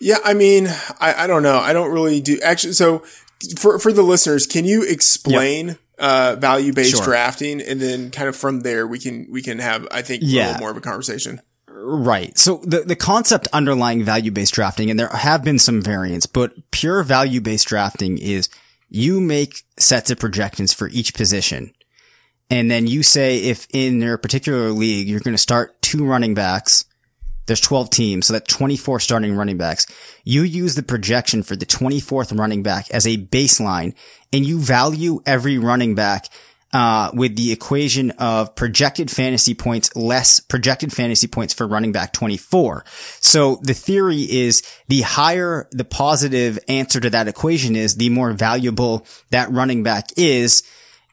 yeah, I mean, I, I don't know. I don't really do actually. So for for the listeners, can you explain? Yep. Uh, value-based sure. drafting, and then kind of from there we can we can have I think yeah. a little more of a conversation. Right. So the the concept underlying value-based drafting, and there have been some variants, but pure value-based drafting is you make sets of projections for each position, and then you say if in your particular league you're going to start two running backs There's twelve teams, so that's twenty-four starting running backs. You use the projection for the twenty-fourth running back as a baseline, and you value every running back uh with the equation of projected fantasy points less projected fantasy points for running back twenty-four. So the theory is the higher the positive answer to that equation is, the more valuable that running back is,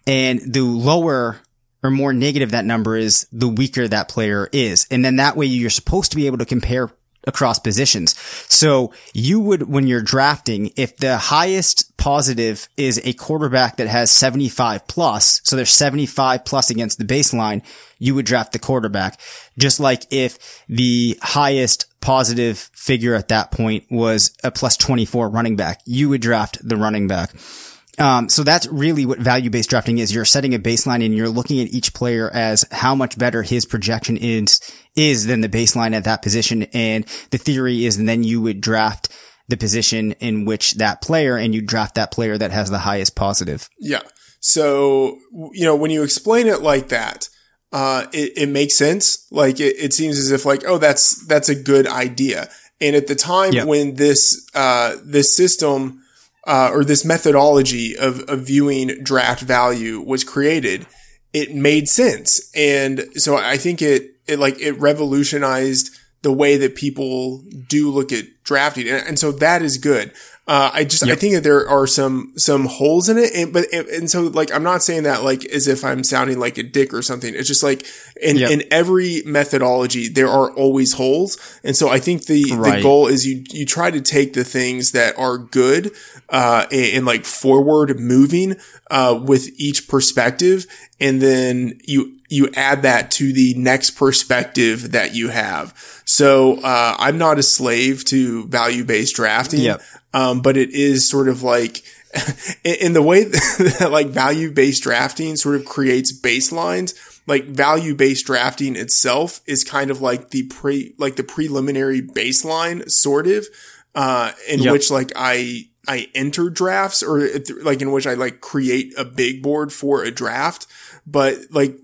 and the lower or more negative that number is, the weaker that player is. And then that way you're supposed to be able to compare across positions. So you would, when you're drafting, if the highest positive is a quarterback that has seventy-five plus, so there's seventy-five plus against the baseline, you would draft the quarterback. Just like if the highest positive figure at that point was a plus twenty-four running back, you would draft the running back. Um, so that's really what value-based drafting is. You're setting a baseline and you're looking at each player as how much better his projection is, is than the baseline at that position. And the theory is, and then you would draft the position in which that player, and you draft that player that has the highest positive. Yeah. So, you know, when you explain it like that, uh, it, it makes sense. Like it, it seems as if like, oh, that's, that's a good idea. And at the time yep. when this, uh, this system, Uh, or this methodology of, of viewing draft value was created, it made sense. And so I think it, it like, it revolutionized the way that people do look at drafting. And, and so that is good. Uh, I just, yep. I think that there are some, some holes in it. And, but, and, and so like, I'm not saying that like as if I'm sounding like a dick or something. It's just like in, yep. in every methodology, there are always holes. And so I think the, right. the goal is you, you try to take the things that are good, uh, and, and like forward moving, uh, with each perspective. And then you, you add that to the next perspective that you have. So, uh, I'm not a slave to value-based drafting. Yep. Um, but it is sort of like in the way that like value-based drafting sort of creates baselines, like value-based drafting itself is kind of like the pre, like the preliminary baseline sort of, uh, in yep. which like I, I enter drafts or like in which I like create a big board for a draft, but like,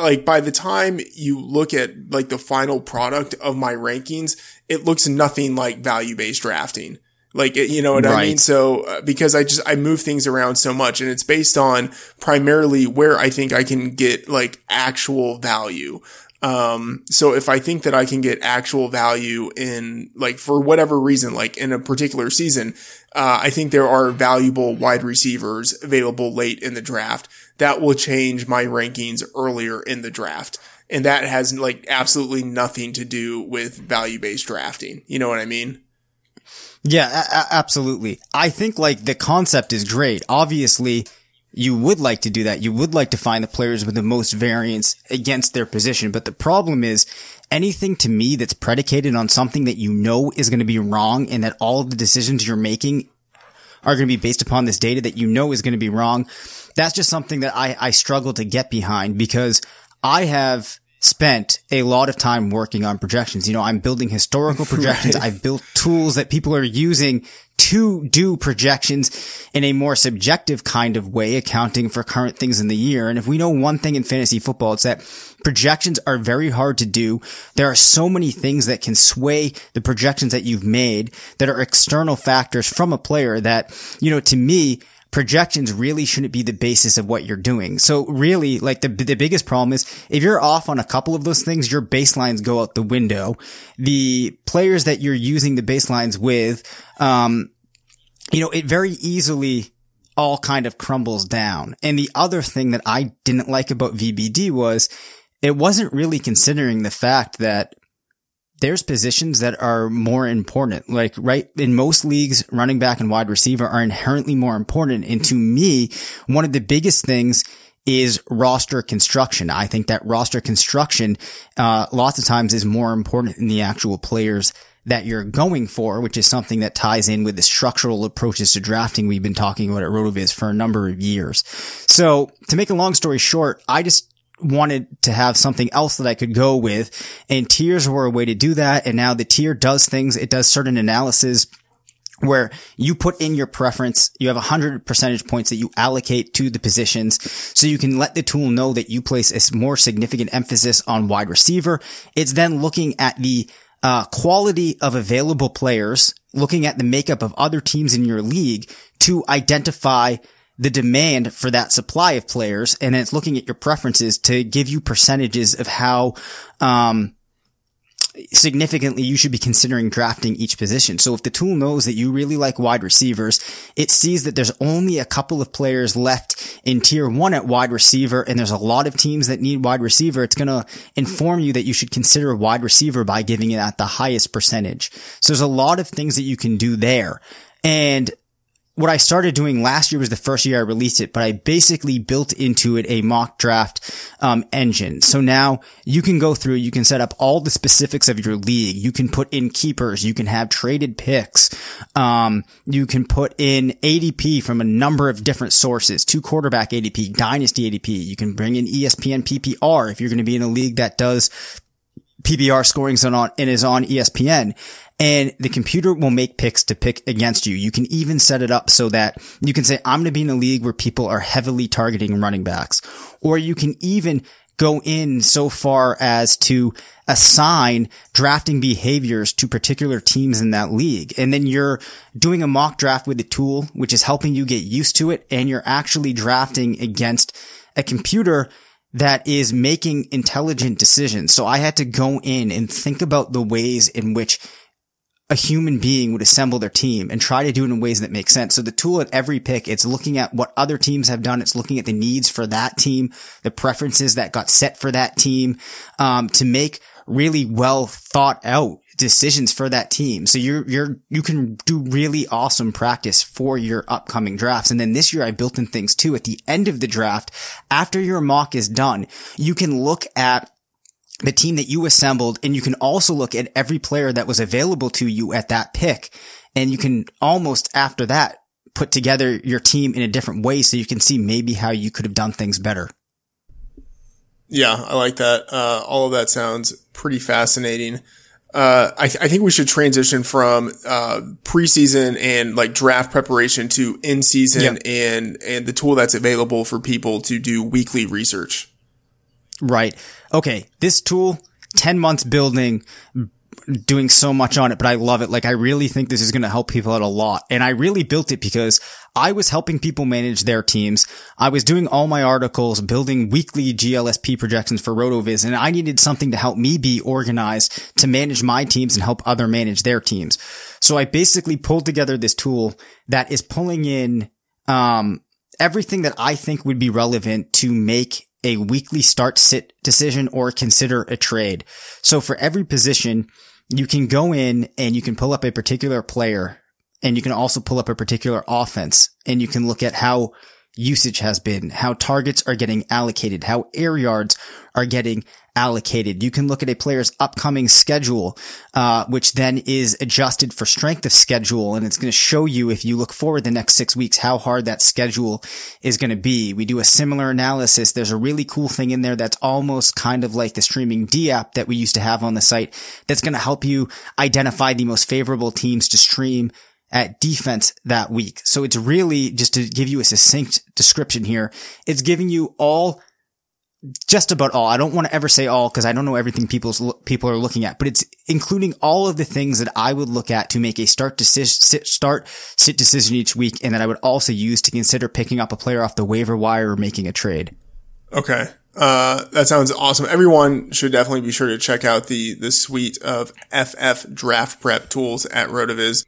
like by the time you look at like the final product of my rankings, it looks nothing like value-based drafting. Like, you know what right. I mean? So, uh, because I just, I move things around so much, and it's based on primarily where I think I can get like actual value. Um, so if I think that I can get actual value in like, for whatever reason, like in a particular season, uh, I think there are valuable wide receivers available late in the draft that will change my rankings earlier in the draft. And that has like absolutely nothing to do with value-based drafting. You know what I mean? Yeah, a- absolutely. I think like the concept is great. Obviously, you would like to do that. You would like to find the players with the most variance against their position. But the problem is anything to me that's predicated on something that you know is going to be wrong, and that all of the decisions you're making are going to be based upon this data that you know is going to be wrong. That's just something that I, I struggle to get behind, because I have spent a lot of time working on projections. You know, I'm building historical projections. Right. I've built tools that people are using to do projections in a more subjective kind of way, accounting for current things in the year. And if we know one thing in fantasy football, it's that projections are very hard to do. There are so many things that can sway the projections that you've made that are external factors from a player that, you know, to me, projections really shouldn't be the basis of what you're doing. So really, like the the biggest problem is if you're off on a couple of those things, your baselines go out the window. The players that you're using the baselines with, um, you know, it very easily all kind of crumbles down. And the other thing that I didn't like about V B D was it wasn't really considering the fact that there's positions that are more important. Like, right, in most leagues, running back and wide receiver are inherently more important. And to me, one of the biggest things is roster construction. I think that roster construction, uh, lots of times is more important than the actual players that you're going for, which is something that ties in with the structural approaches to drafting we've been talking about at RotoViz for a number of years. So to make a long story short, I just wanted to have something else that I could go with, and tiers were a way to do that. And now the tier does things. It does certain analysis where you put in your preference. You have a hundred percentage points that you allocate to the positions. So you can let the tool know that you place a more significant emphasis on wide receiver. It's then looking at the uh, quality of available players, looking at the makeup of other teams in your league to identify the demand for that supply of players. And it's looking at your preferences to give you percentages of how, um, significantly you should be considering drafting each position. So if the tool knows that you really like wide receivers, it sees that there's only a couple of players left in tier one at wide receiver, and there's a lot of teams that need wide receiver. It's going to inform you that you should consider a wide receiver by giving it at the highest percentage. So there's a lot of things that you can do there. And what I started doing last year was the first year I released it, but I basically built into it a mock draft um engine. So now you can go through, you can set up all the specifics of your league. You can put in keepers. You can have traded picks. Um, you can put in A D P from a number of different sources, two quarterback A D P, dynasty A D P. You can bring in E S P N P P R if you're going to be in a league that does P B R scoring and is on E S P N. And the computer will make picks to pick against you. You can even set it up so that you can say, I'm going to be in a league where people are heavily targeting running backs. Or you can even go in so far as to assign drafting behaviors to particular teams in that league. And then you're doing a mock draft with the tool, which is helping you get used to it. And you're actually drafting against a computer that is making intelligent decisions. So I had to go in and think about the ways in which a human being would assemble their team and try to do it in ways that make sense. So the tool at every pick, it's looking at what other teams have done. It's looking at the needs for that team, the preferences that got set for that team, um, to make really well thought out decisions for that team. So you're, you're, you can do really awesome practice for your upcoming drafts. And then this year I built in things too. At the end of the draft, after your mock is done, you can look at the team that you assembled, and you can also look at every player that was available to you at that pick. And you can almost after that put together your team in a different way so you can see maybe how you could have done things better. Yeah, I like that. Uh, all of that sounds pretty fascinating. Uh, I, th- I think we should transition from uh, preseason and like draft preparation to in season yep. and, and the tool that's available for people to do weekly research. Right. Okay. This tool, ten months building, doing so much on it, but I love it. Like, I really think this is going to help people out a lot. And I really built it because I was helping people manage their teams. I was doing all my articles, building weekly G L S P projections for RotoViz, and I needed something to help me be organized to manage my teams and help other manage their teams. So I basically pulled together this tool that is pulling in, um, everything that I think would be relevant to make a weekly start sit decision or consider a trade. So for every position, you can go in and you can pull up a particular player, and you can also pull up a particular offense, and you can look at how usage has been, how targets are getting allocated, how air yards are getting allocated. You can look at a player's upcoming schedule, uh, which then is adjusted for strength of schedule. And it's going to show you, if you look forward the next six weeks, how hard that schedule is going to be. We do a similar analysis. There's a really cool thing in there that's almost kind of like the streaming D app that we used to have on the site that's going to help you identify the most favorable teams to stream at defense that week. So it's really, just to give you a succinct description here, it's giving you all, just about all. I don't want to ever say all because I don't know everything people's people are looking at, but it's including all of the things that I would look at to make a start decision, sit, start sit decision each week, and that I would also use to consider picking up a player off the waiver wire or making a trade. Okay. Uh, that sounds awesome. Everyone should definitely be sure to check out the, the suite of F F draft prep tools at RotoViz.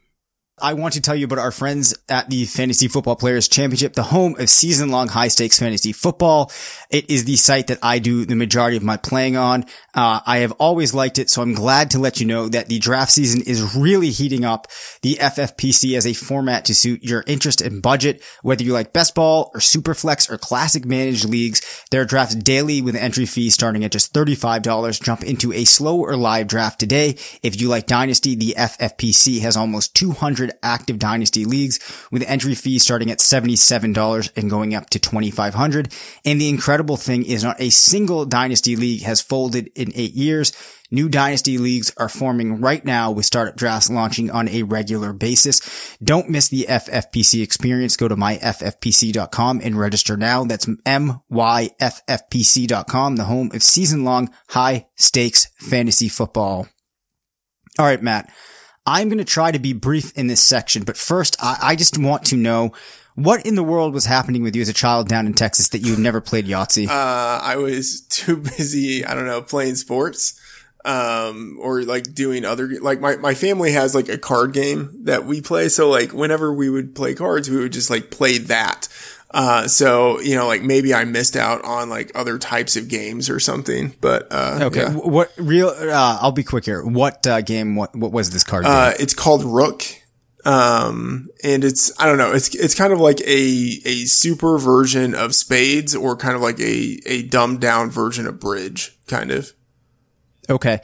I want to tell you about our friends at the Fantasy Football Players Championship, the home of season-long high-stakes fantasy football. It is the site that I do the majority of my playing on. Uh, I have always liked it, so I'm glad to let you know that the draft season is really heating up. The F F P C as a format to suit your interest and budget, whether you like best ball or superflex or classic managed leagues. There are drafts daily with an entry fee starting at just thirty-five dollars. Jump into a slow or live draft today. If you like Dynasty, the F F P C has almost two hundred active dynasty leagues with entry fees starting at seventy-seven dollars and going up to twenty-five hundred dollars. And the incredible thing is not a single dynasty league has folded in eight years. New dynasty leagues are forming right now with startup drafts launching on a regular basis. Don't miss the F F P C experience. Go to my f f p c dot com and register now. That's m y f f p c dot com, the home of season-long high-stakes fantasy football. All right, Matt, I'm going to try to be brief in this section, but first, I, I just want to know what in the world was happening with you as a child down in Texas that you never played Yahtzee? Uh, I was too busy, I don't know, playing sports. Um, or like doing other, like my, my family has like a card game that we play. So like whenever we would play cards, we would just like play that. Uh, so, you know, like maybe I missed out on like other types of games or something, but, uh, okay. Yeah. What real, uh, I'll be quick here. What, uh, game, what, what was this card game? Uh, it's called Rook. Um, and it's, I don't know, it's, it's kind of like a, a super version of spades or kind of like a, a dumbed down version of bridge kind of. Okay.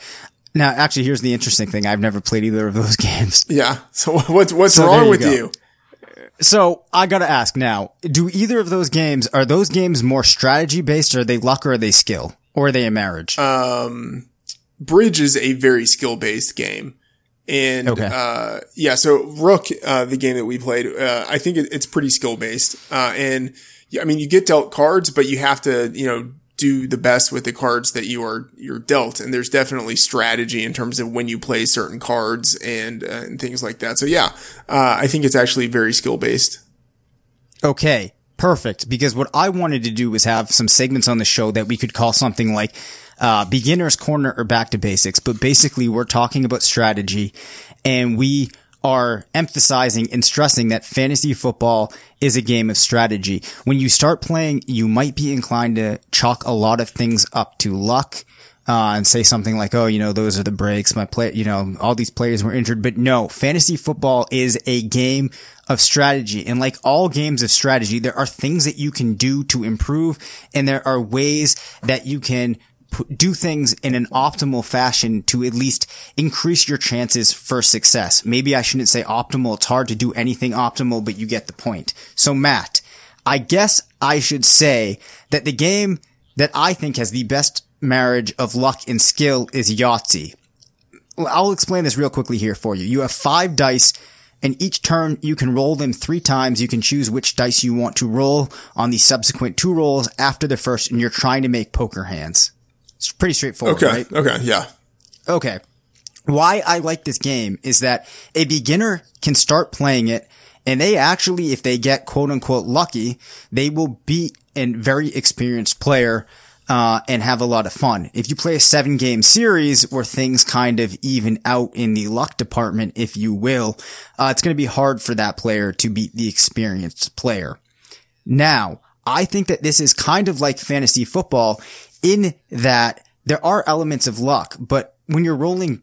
Now, actually, here's the interesting thing. I've never played either of those games. Yeah. So what's what's so wrong you with go. you? So I got to ask now, do either of those games, are those games more strategy-based, or are they luck, or are they skill, or are they a marriage? Um, Bridge is a very skill-based game. And okay. uh, yeah, so Rook, uh, the game that we played, uh, I think it, it's pretty skill-based. Uh, and, I mean, you get dealt cards, but you have to, you know, do the best with the cards that you are you're dealt, and there's definitely strategy in terms of when you play certain cards and uh, and things like that. So yeah, uh, I think it's actually very skill based. Okay, perfect. Because what I wanted to do was have some segments on the show that we could call something like uh, Beginner's Corner or Back to Basics. But basically, we're talking about strategy, and we are emphasizing and stressing that fantasy football is a game of strategy. When you start playing, you might be inclined to chalk a lot of things up to luck uh, and say something like, oh, you know, those are the breaks. My play, you know, all these players were injured. But no, fantasy football is a game of strategy. And like all games of strategy, there are things that you can do to improve, and there are ways that you can do things in an optimal fashion to at least increase your chances for success. Maybe I shouldn't say optimal. It's hard to do anything optimal, but you get the point. So, Matt, I guess I should say that the game that I think has the best marriage of luck and skill is Yahtzee. I'll explain this real quickly here for you. You have five dice, and each turn you can roll them three times. You can choose which dice you want to roll on the subsequent two rolls after the first, and you're trying to make poker hands. It's pretty straightforward, okay, right? Okay, yeah. Okay. Why I like this game is that a beginner can start playing it, and they actually, if they get quote-unquote lucky, they will beat a very experienced player uh and have a lot of fun. If you play a seven-game series where things kind of even out in the luck department, if you will, uh it's going to be hard for that player to beat the experienced player. Now, I think that this is kind of like fantasy football in that there are elements of luck, but when you're rolling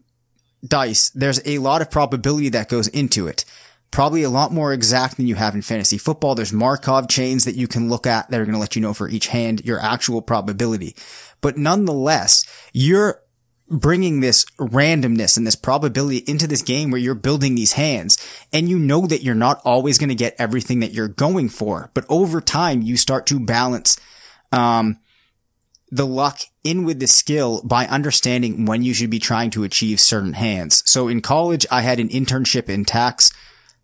dice, there's a lot of probability that goes into it. Probably a lot more exact than you have in fantasy football. There's Markov chains that you can look at that are going to let you know for each hand your actual probability. But nonetheless, you're bringing this randomness and this probability into this game where you're building these hands, and you know that you're not always going to get everything that you're going for. But over time, you start to balance um the luck in with the skill by understanding when you should be trying to achieve certain hands. So in college, I had an internship in tax.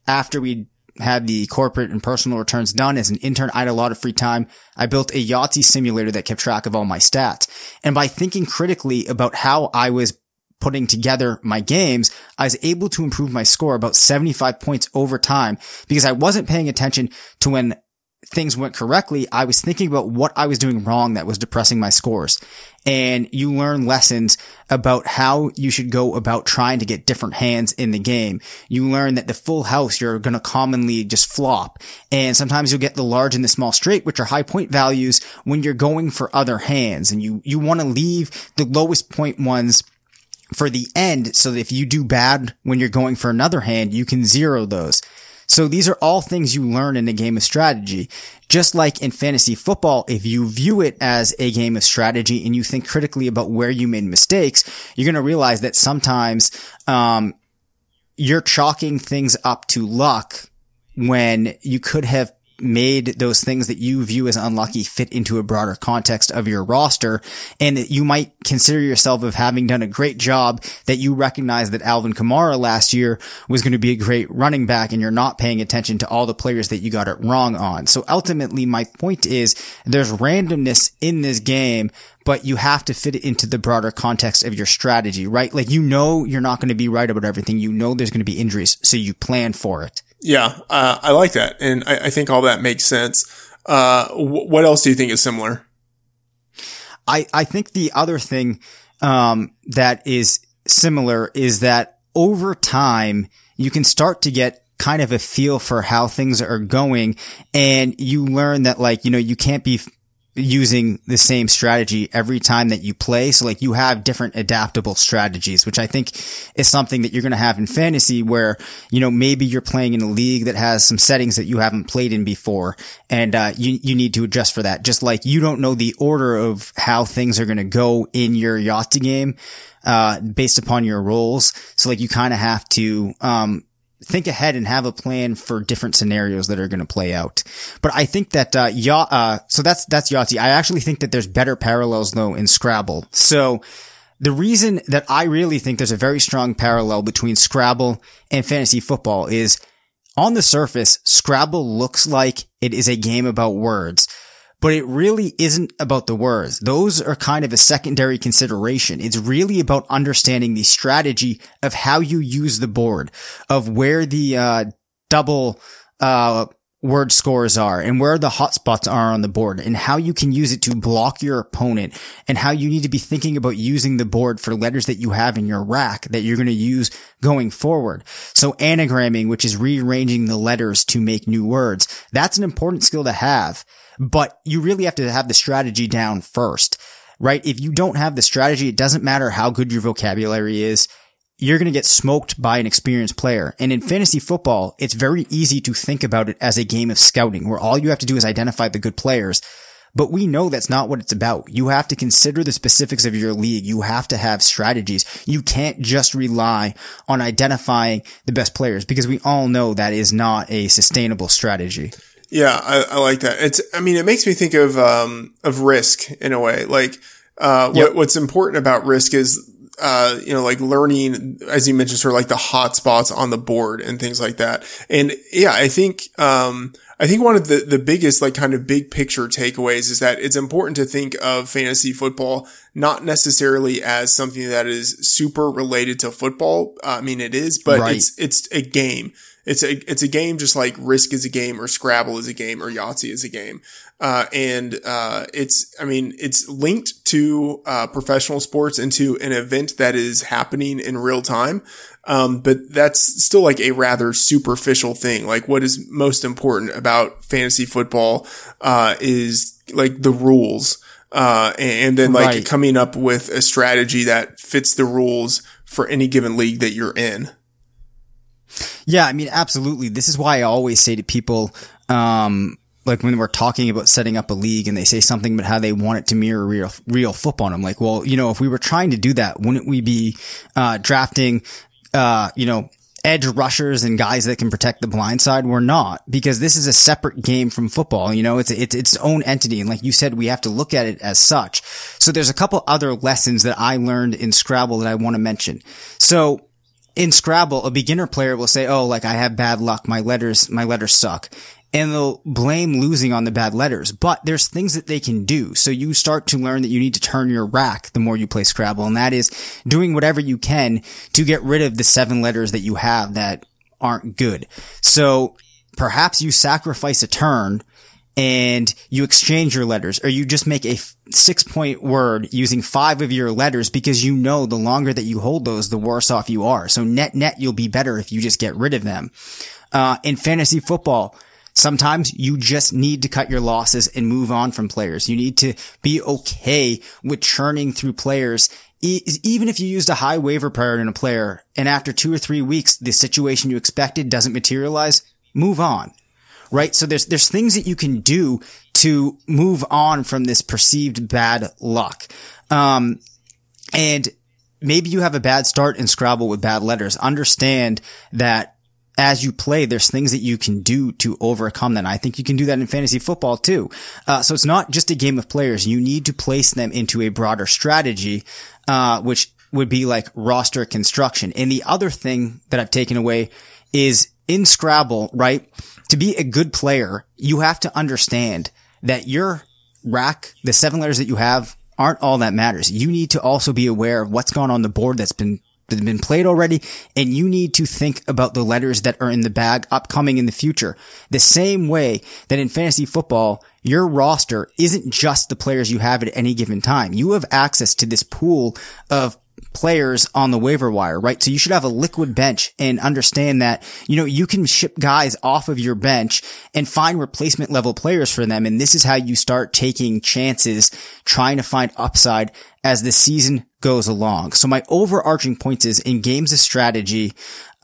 After we had the corporate and personal returns done as an intern, I had a lot of free time. I built a Yahtzee simulator that kept track of all my stats. And by thinking critically about how I was putting together my games, I was able to improve my score about seventy-five points over time, because I wasn't paying attention to when things went correctly. I was thinking about what I was doing wrong that was depressing my scores. And you learn lessons about how you should go about trying to get different hands in the game. You learn that the full house, you're going to commonly just flop. And sometimes you'll get the large and the small straight, which are high point values when you're going for other hands. And you, you want to leave the lowest point ones for the end, so that if you do bad when you're going for another hand, you can zero those. So these are all things you learn in a game of strategy. Just like in fantasy football, if you view it as a game of strategy and you think critically about where you made mistakes, you're going to realize that sometimes um you're chalking things up to luck when you could have made those things that you view as unlucky fit into a broader context of your roster, and that you might consider yourself of having done a great job, that you recognize that Alvin Kamara last year was going to be a great running back, and you're not paying attention to all the players that you got it wrong on. So ultimately, my point is there's randomness in this game, but you have to fit it into the broader context of your strategy, right? Like, you know you're not going to be right about everything. You know there's going to be injuries, so you plan for it. Yeah, uh, I like that. And I, I think all that makes sense. Uh, w- what else do you think is similar? I, I think the other thing um, that is similar is that over time, you can start to get kind of a feel for how things are going. And you learn that, like, you know, you can't be using the same strategy every time that you play. So, like, you have different adaptable strategies, which I think is something that you're going to have in fantasy, where, you know, maybe you're playing in a league that has some settings that you haven't played in before, and uh you you need to adjust for that. Just like you don't know the order of how things are going to go in your Yahtzee game uh based upon your roles. So, like, you kind of have to um think ahead and have a plan for different scenarios that are going to play out. But I think that, uh, ya- uh, so that's, that's Yahtzee. I actually think that there's better parallels though in Scrabble. So the reason that I really think there's a very strong parallel between Scrabble and fantasy football is, on the surface, Scrabble looks like it is a game about words, but it really isn't about the words. Those are kind of a secondary consideration. It's really about understanding the strategy of how you use the board, of where the uh double uh word scores are and where the hot spots are on the board, and how you can use it to block your opponent, and how you need to be thinking about using the board for letters that you have in your rack that you're going to use going forward. So anagramming, which is rearranging the letters to make new words, that's an important skill to have. But you really have to have the strategy down first, right? If you don't have the strategy, it doesn't matter how good your vocabulary is. You're going to get smoked by an experienced player. And in fantasy football, it's very easy to think about it as a game of scouting, where all you have to do is identify the good players. But we know that's not what it's about. You have to consider the specifics of your league. You have to have strategies. You can't just rely on identifying the best players, because we all know that is not a sustainable strategy. Yeah, I, I like that. It's, I mean, it makes me think of, um, of Risk in a way. Like, uh, yep. what, what's important about Risk is, uh, you know, like learning, as you mentioned, sort of like the hot spots on the board and things like that. And yeah, I think, um, I think one of the, the biggest, like, kind of big picture takeaways is that it's important to think of fantasy football not necessarily as something that is super related to football. I mean, it is, but right. it's, it's a game. It's a, it's a game just like Risk is a game, or Scrabble is a game, or Yahtzee is a game. Uh, and, uh, it's, I mean, it's linked to, uh, professional sports and to an event that is happening in real time. Um, but that's still like a rather superficial thing. Like, what is most important about fantasy football, uh, is like the rules, uh, and, and then like right. coming up with a strategy that fits the rules for any given league that you're in. Yeah, I mean, absolutely. This is why I always say to people, um, like when we're talking about setting up a league and they say something about how they want it to mirror real, real football. And I'm like, well, you know, if we were trying to do that, wouldn't we be, uh, drafting, uh, you know, edge rushers and guys that can protect the blind side? We're not, because this is a separate game from football. You know, it's, it's its own entity. And like you said, we have to look at it as such. So there's a couple other lessons that I learned in Scrabble that I want to mention. So, in Scrabble, a beginner player will say, oh, like, I have bad luck. My letters, my letters suck. And they'll blame losing on the bad letters. But there's things that they can do. So you start to learn that you need to turn your rack the more you play Scrabble. And that is doing whatever you can to get rid of the seven letters that you have that aren't good. So perhaps you sacrifice a turn and you exchange your letters, or you just make a f- six point word using five of your letters, because you know the longer that you hold those, the worse off you are. So net net, you'll be better if you just get rid of them. Uh, in fantasy football, sometimes you just need to cut your losses and move on from players. You need to be okay with churning through players. Even if you used a high waiver priority on a player, and after two or three weeks, the situation you expected doesn't materialize, move on. Right? So there's, there's things that you can do to move on from this perceived bad luck. Um, and maybe you have a bad start in Scrabble with bad letters. Understand that as you play, there's things that you can do to overcome that. And I think you can do that in fantasy football too. Uh, so it's not just a game of players. You need to place them into a broader strategy, uh, which would be like roster construction. And the other thing that I've taken away is in Scrabble, right? To be a good player, you have to understand that your rack, the seven letters that you have, aren't all that matters. You need to also be aware of what's gone on the board that's been that's been played already, and you need to think about the letters that are in the bag upcoming in the future. The same way that in fantasy football, your roster isn't just the players you have at any given time. You have access to this pool of players on the waiver wire, right? So you should have a liquid bench and understand that, you know, you can ship guys off of your bench and find replacement level players for them. And this is how you start taking chances, trying to find upside as the season goes along. So my overarching point is in games of strategy,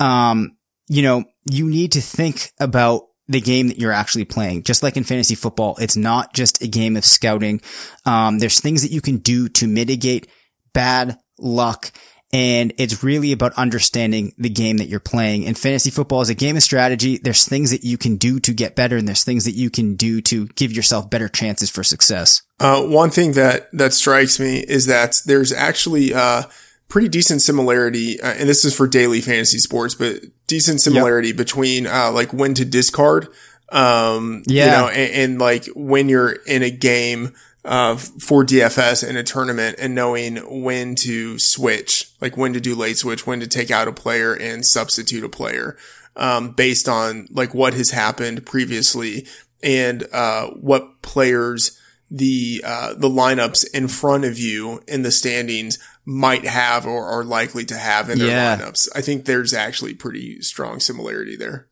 um, you know, you need to think about the game that you're actually playing. Just like in fantasy football, it's not just a game of scouting. Um, there's things that you can do to mitigate bad luck, and it's really about understanding the game that you're playing. And fantasy football is a game of strategy. There's things that you can do to get better, and there's things that you can do to give yourself better chances for success. Uh, one thing that that strikes me is that there's actually uh pretty decent similarity, uh, and this is for daily fantasy sports, but decent similarity yep. between uh like when to discard, um yeah. you know, and, and like when you're in a game Uh, for D F S in a tournament and knowing when to switch, like when to do late switch, when to take out a player and substitute a player, um, based on like what has happened previously and, uh, what players the, uh, the lineups in front of you in the standings might have or are likely to have in their yeah. lineups. I think there's actually pretty strong similarity there.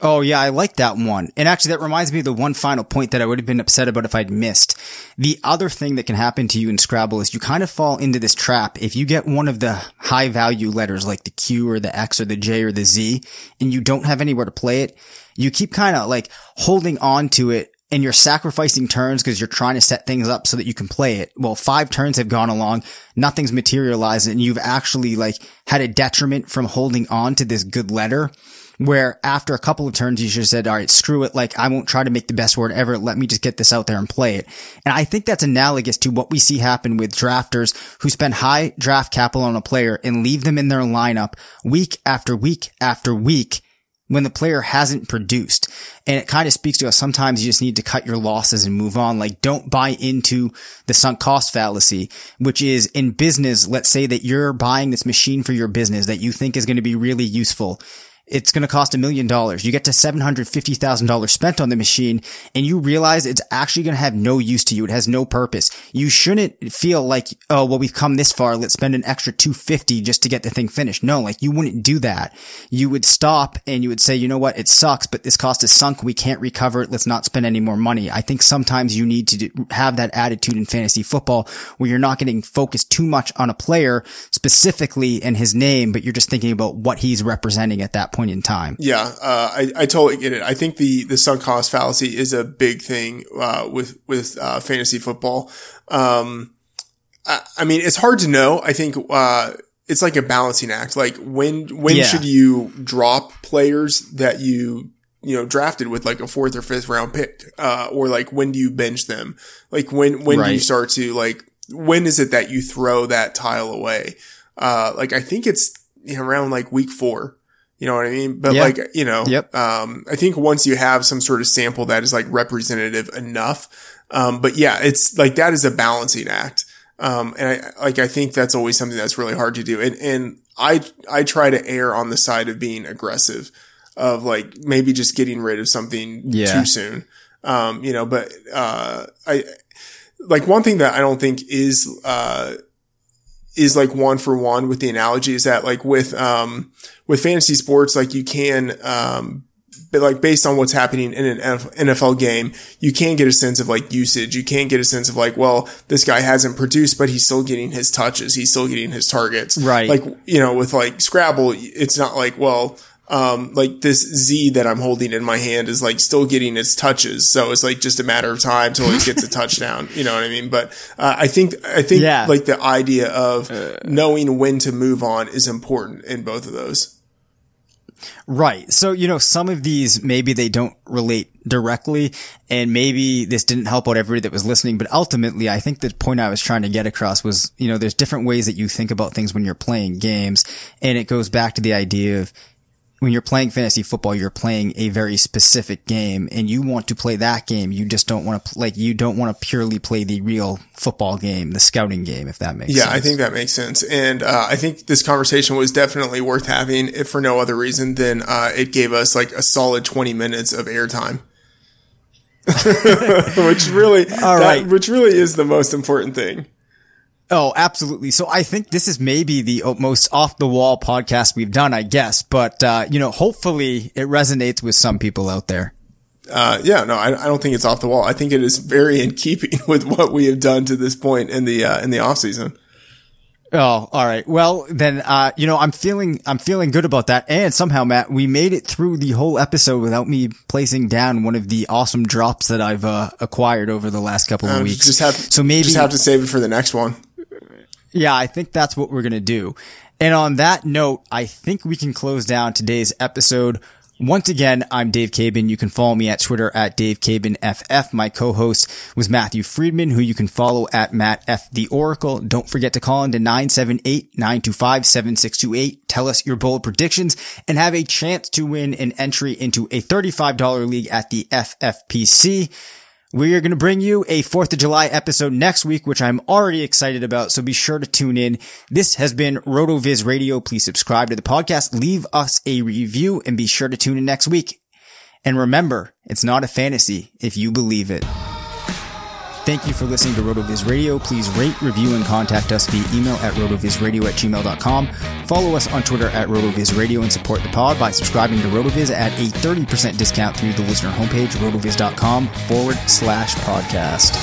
Oh, yeah, I like that one. And actually, that reminds me of the one final point that I would have been upset about if I'd missed. The other thing that can happen to you in Scrabble is you kind of fall into this trap. If you get one of the high-value letters like the Q or the X or the J or the Z, and you don't have anywhere to play it, you keep kind of like holding on to it, and you're sacrificing turns because you're trying to set things up so that you can play it. Well, five turns have gone along, nothing's materialized, and you've actually like had a detriment from holding on to this good letter. Where after a couple of turns, you should have said, all right, screw it. Like, I won't try to make the best word ever. Let me just get this out there and play it. And I think that's analogous to what we see happen with drafters who spend high draft capital on a player and leave them in their lineup week after week after week when the player hasn't produced. And it kind of speaks to us. Sometimes you just need to cut your losses and move on. Like, don't buy into the sunk cost fallacy, which is in business. Let's say that you're buying this machine for your business that you think is going to be really useful. It's going to cost a million dollars. You get to seven hundred fifty thousand dollars spent on the machine and you realize it's actually going to have no use to you. It has no purpose. You shouldn't feel like, oh, well, we've come this far. Let's spend an extra two hundred fifty dollars just to get the thing finished. No, like you wouldn't do that. You would stop and you would say, you know what? It sucks, but this cost is sunk. We can't recover it. Let's not spend any more money. I think sometimes you need to have that attitude in fantasy football where you're not getting focused too much on a player specifically and his name, but you're just thinking about what he's representing at that point in time. Yeah, uh, I, I totally get it. I think the, the sunk cost fallacy is a big thing, uh, with, with, uh, fantasy football. Um, I, I mean, it's hard to know. I think, uh, it's like a balancing act. Like when, when yeah. should you drop players that you, you know, drafted with like a fourth or fifth round pick? Uh, or like when do you bench them? Like when, when right. do you start to like, when is it that you throw that tile away? Uh, like I think it's around like week four. You know what I mean? But yep. like, you know, yep. um, I think once you have some sort of sample that is like representative enough. Um, but yeah, it's like, that is a balancing act. Um, and I, like, I think that's always something that's really hard to do. And, and I, I try to err on the side of being aggressive, of like maybe just getting rid of something yeah. too soon. Um, you know, but, uh, I, like one thing that I don't think is, uh, is like one for one with the analogy is that like with, um, with fantasy sports, like you can, um, but like based on what's happening in an N F L game, you can get a sense of like usage. You can get a sense of like, well, this guy hasn't produced, but he's still getting his touches. He's still getting his targets. Right. Like, you know, with like Scrabble, it's not like, well, um, like this Z that I'm holding in my hand is like still getting its touches. So it's like just a matter of time till he gets a touchdown. You know what I mean? But, uh, I think, I think yeah. like the idea of knowing when to move on is important in both of those. Right. So, you know, some of these, maybe they don't relate directly, and maybe this didn't help out everybody that was listening. But ultimately, I think the point I was trying to get across was, you know, there's different ways that you think about things when you're playing games. And it goes back to the idea of, when you're playing fantasy football, you're playing a very specific game, and you want to play that game. You just don't want to, like, you don't want to purely play the real football game, the scouting game, if that makes yeah, sense. Yeah, I think that makes sense. And uh, I think this conversation was definitely worth having, if for no other reason than uh, it gave us like a solid twenty minutes of airtime. which really, All right. that, which really is the most important thing. Oh, absolutely. So I think this is maybe the most off the wall podcast we've done, I guess. But, uh, you know, hopefully it resonates with some people out there. Uh, yeah, no, I, I don't think it's off the wall. I think it is very in keeping with what we have done to this point in the, uh, in the off season. Oh, all right. Well, then, uh, you know, I'm feeling, I'm feeling good about that. And somehow, Matt, we made it through the whole episode without me placing down one of the awesome drops that I've, uh, acquired over the last couple of um, weeks. Just have, so maybe just have to save it for the next one. Yeah, I think that's what we're going to do. And on that note, I think we can close down today's episode. Once again, I'm Dave Caban. You can follow me at Twitter at Dave Caban F F. My co-host was Matthew Friedman, who you can follow at Matt F. The Oracle. Don't forget to call in to nine seven eight, nine two five, seven six two eight. Tell us your bold predictions and have a chance to win an entry into a thirty-five dollars league at the F F P C. We are going to bring you a fourth of July episode next week, which I'm already excited about, so be sure to tune in. This has been RotoViz Radio. Please subscribe to the podcast, leave us a review, and be sure to tune in next week. And remember, it's not a fantasy if you believe it. Thank you for listening to RotoViz Radio. Please rate, review, and contact us via email at rotovizradio at gmail dot com. Follow us on Twitter at rotovizradio and support the pod by subscribing to RotoViz at a thirty percent discount through the listener homepage, rotoviz.com forward slash podcast.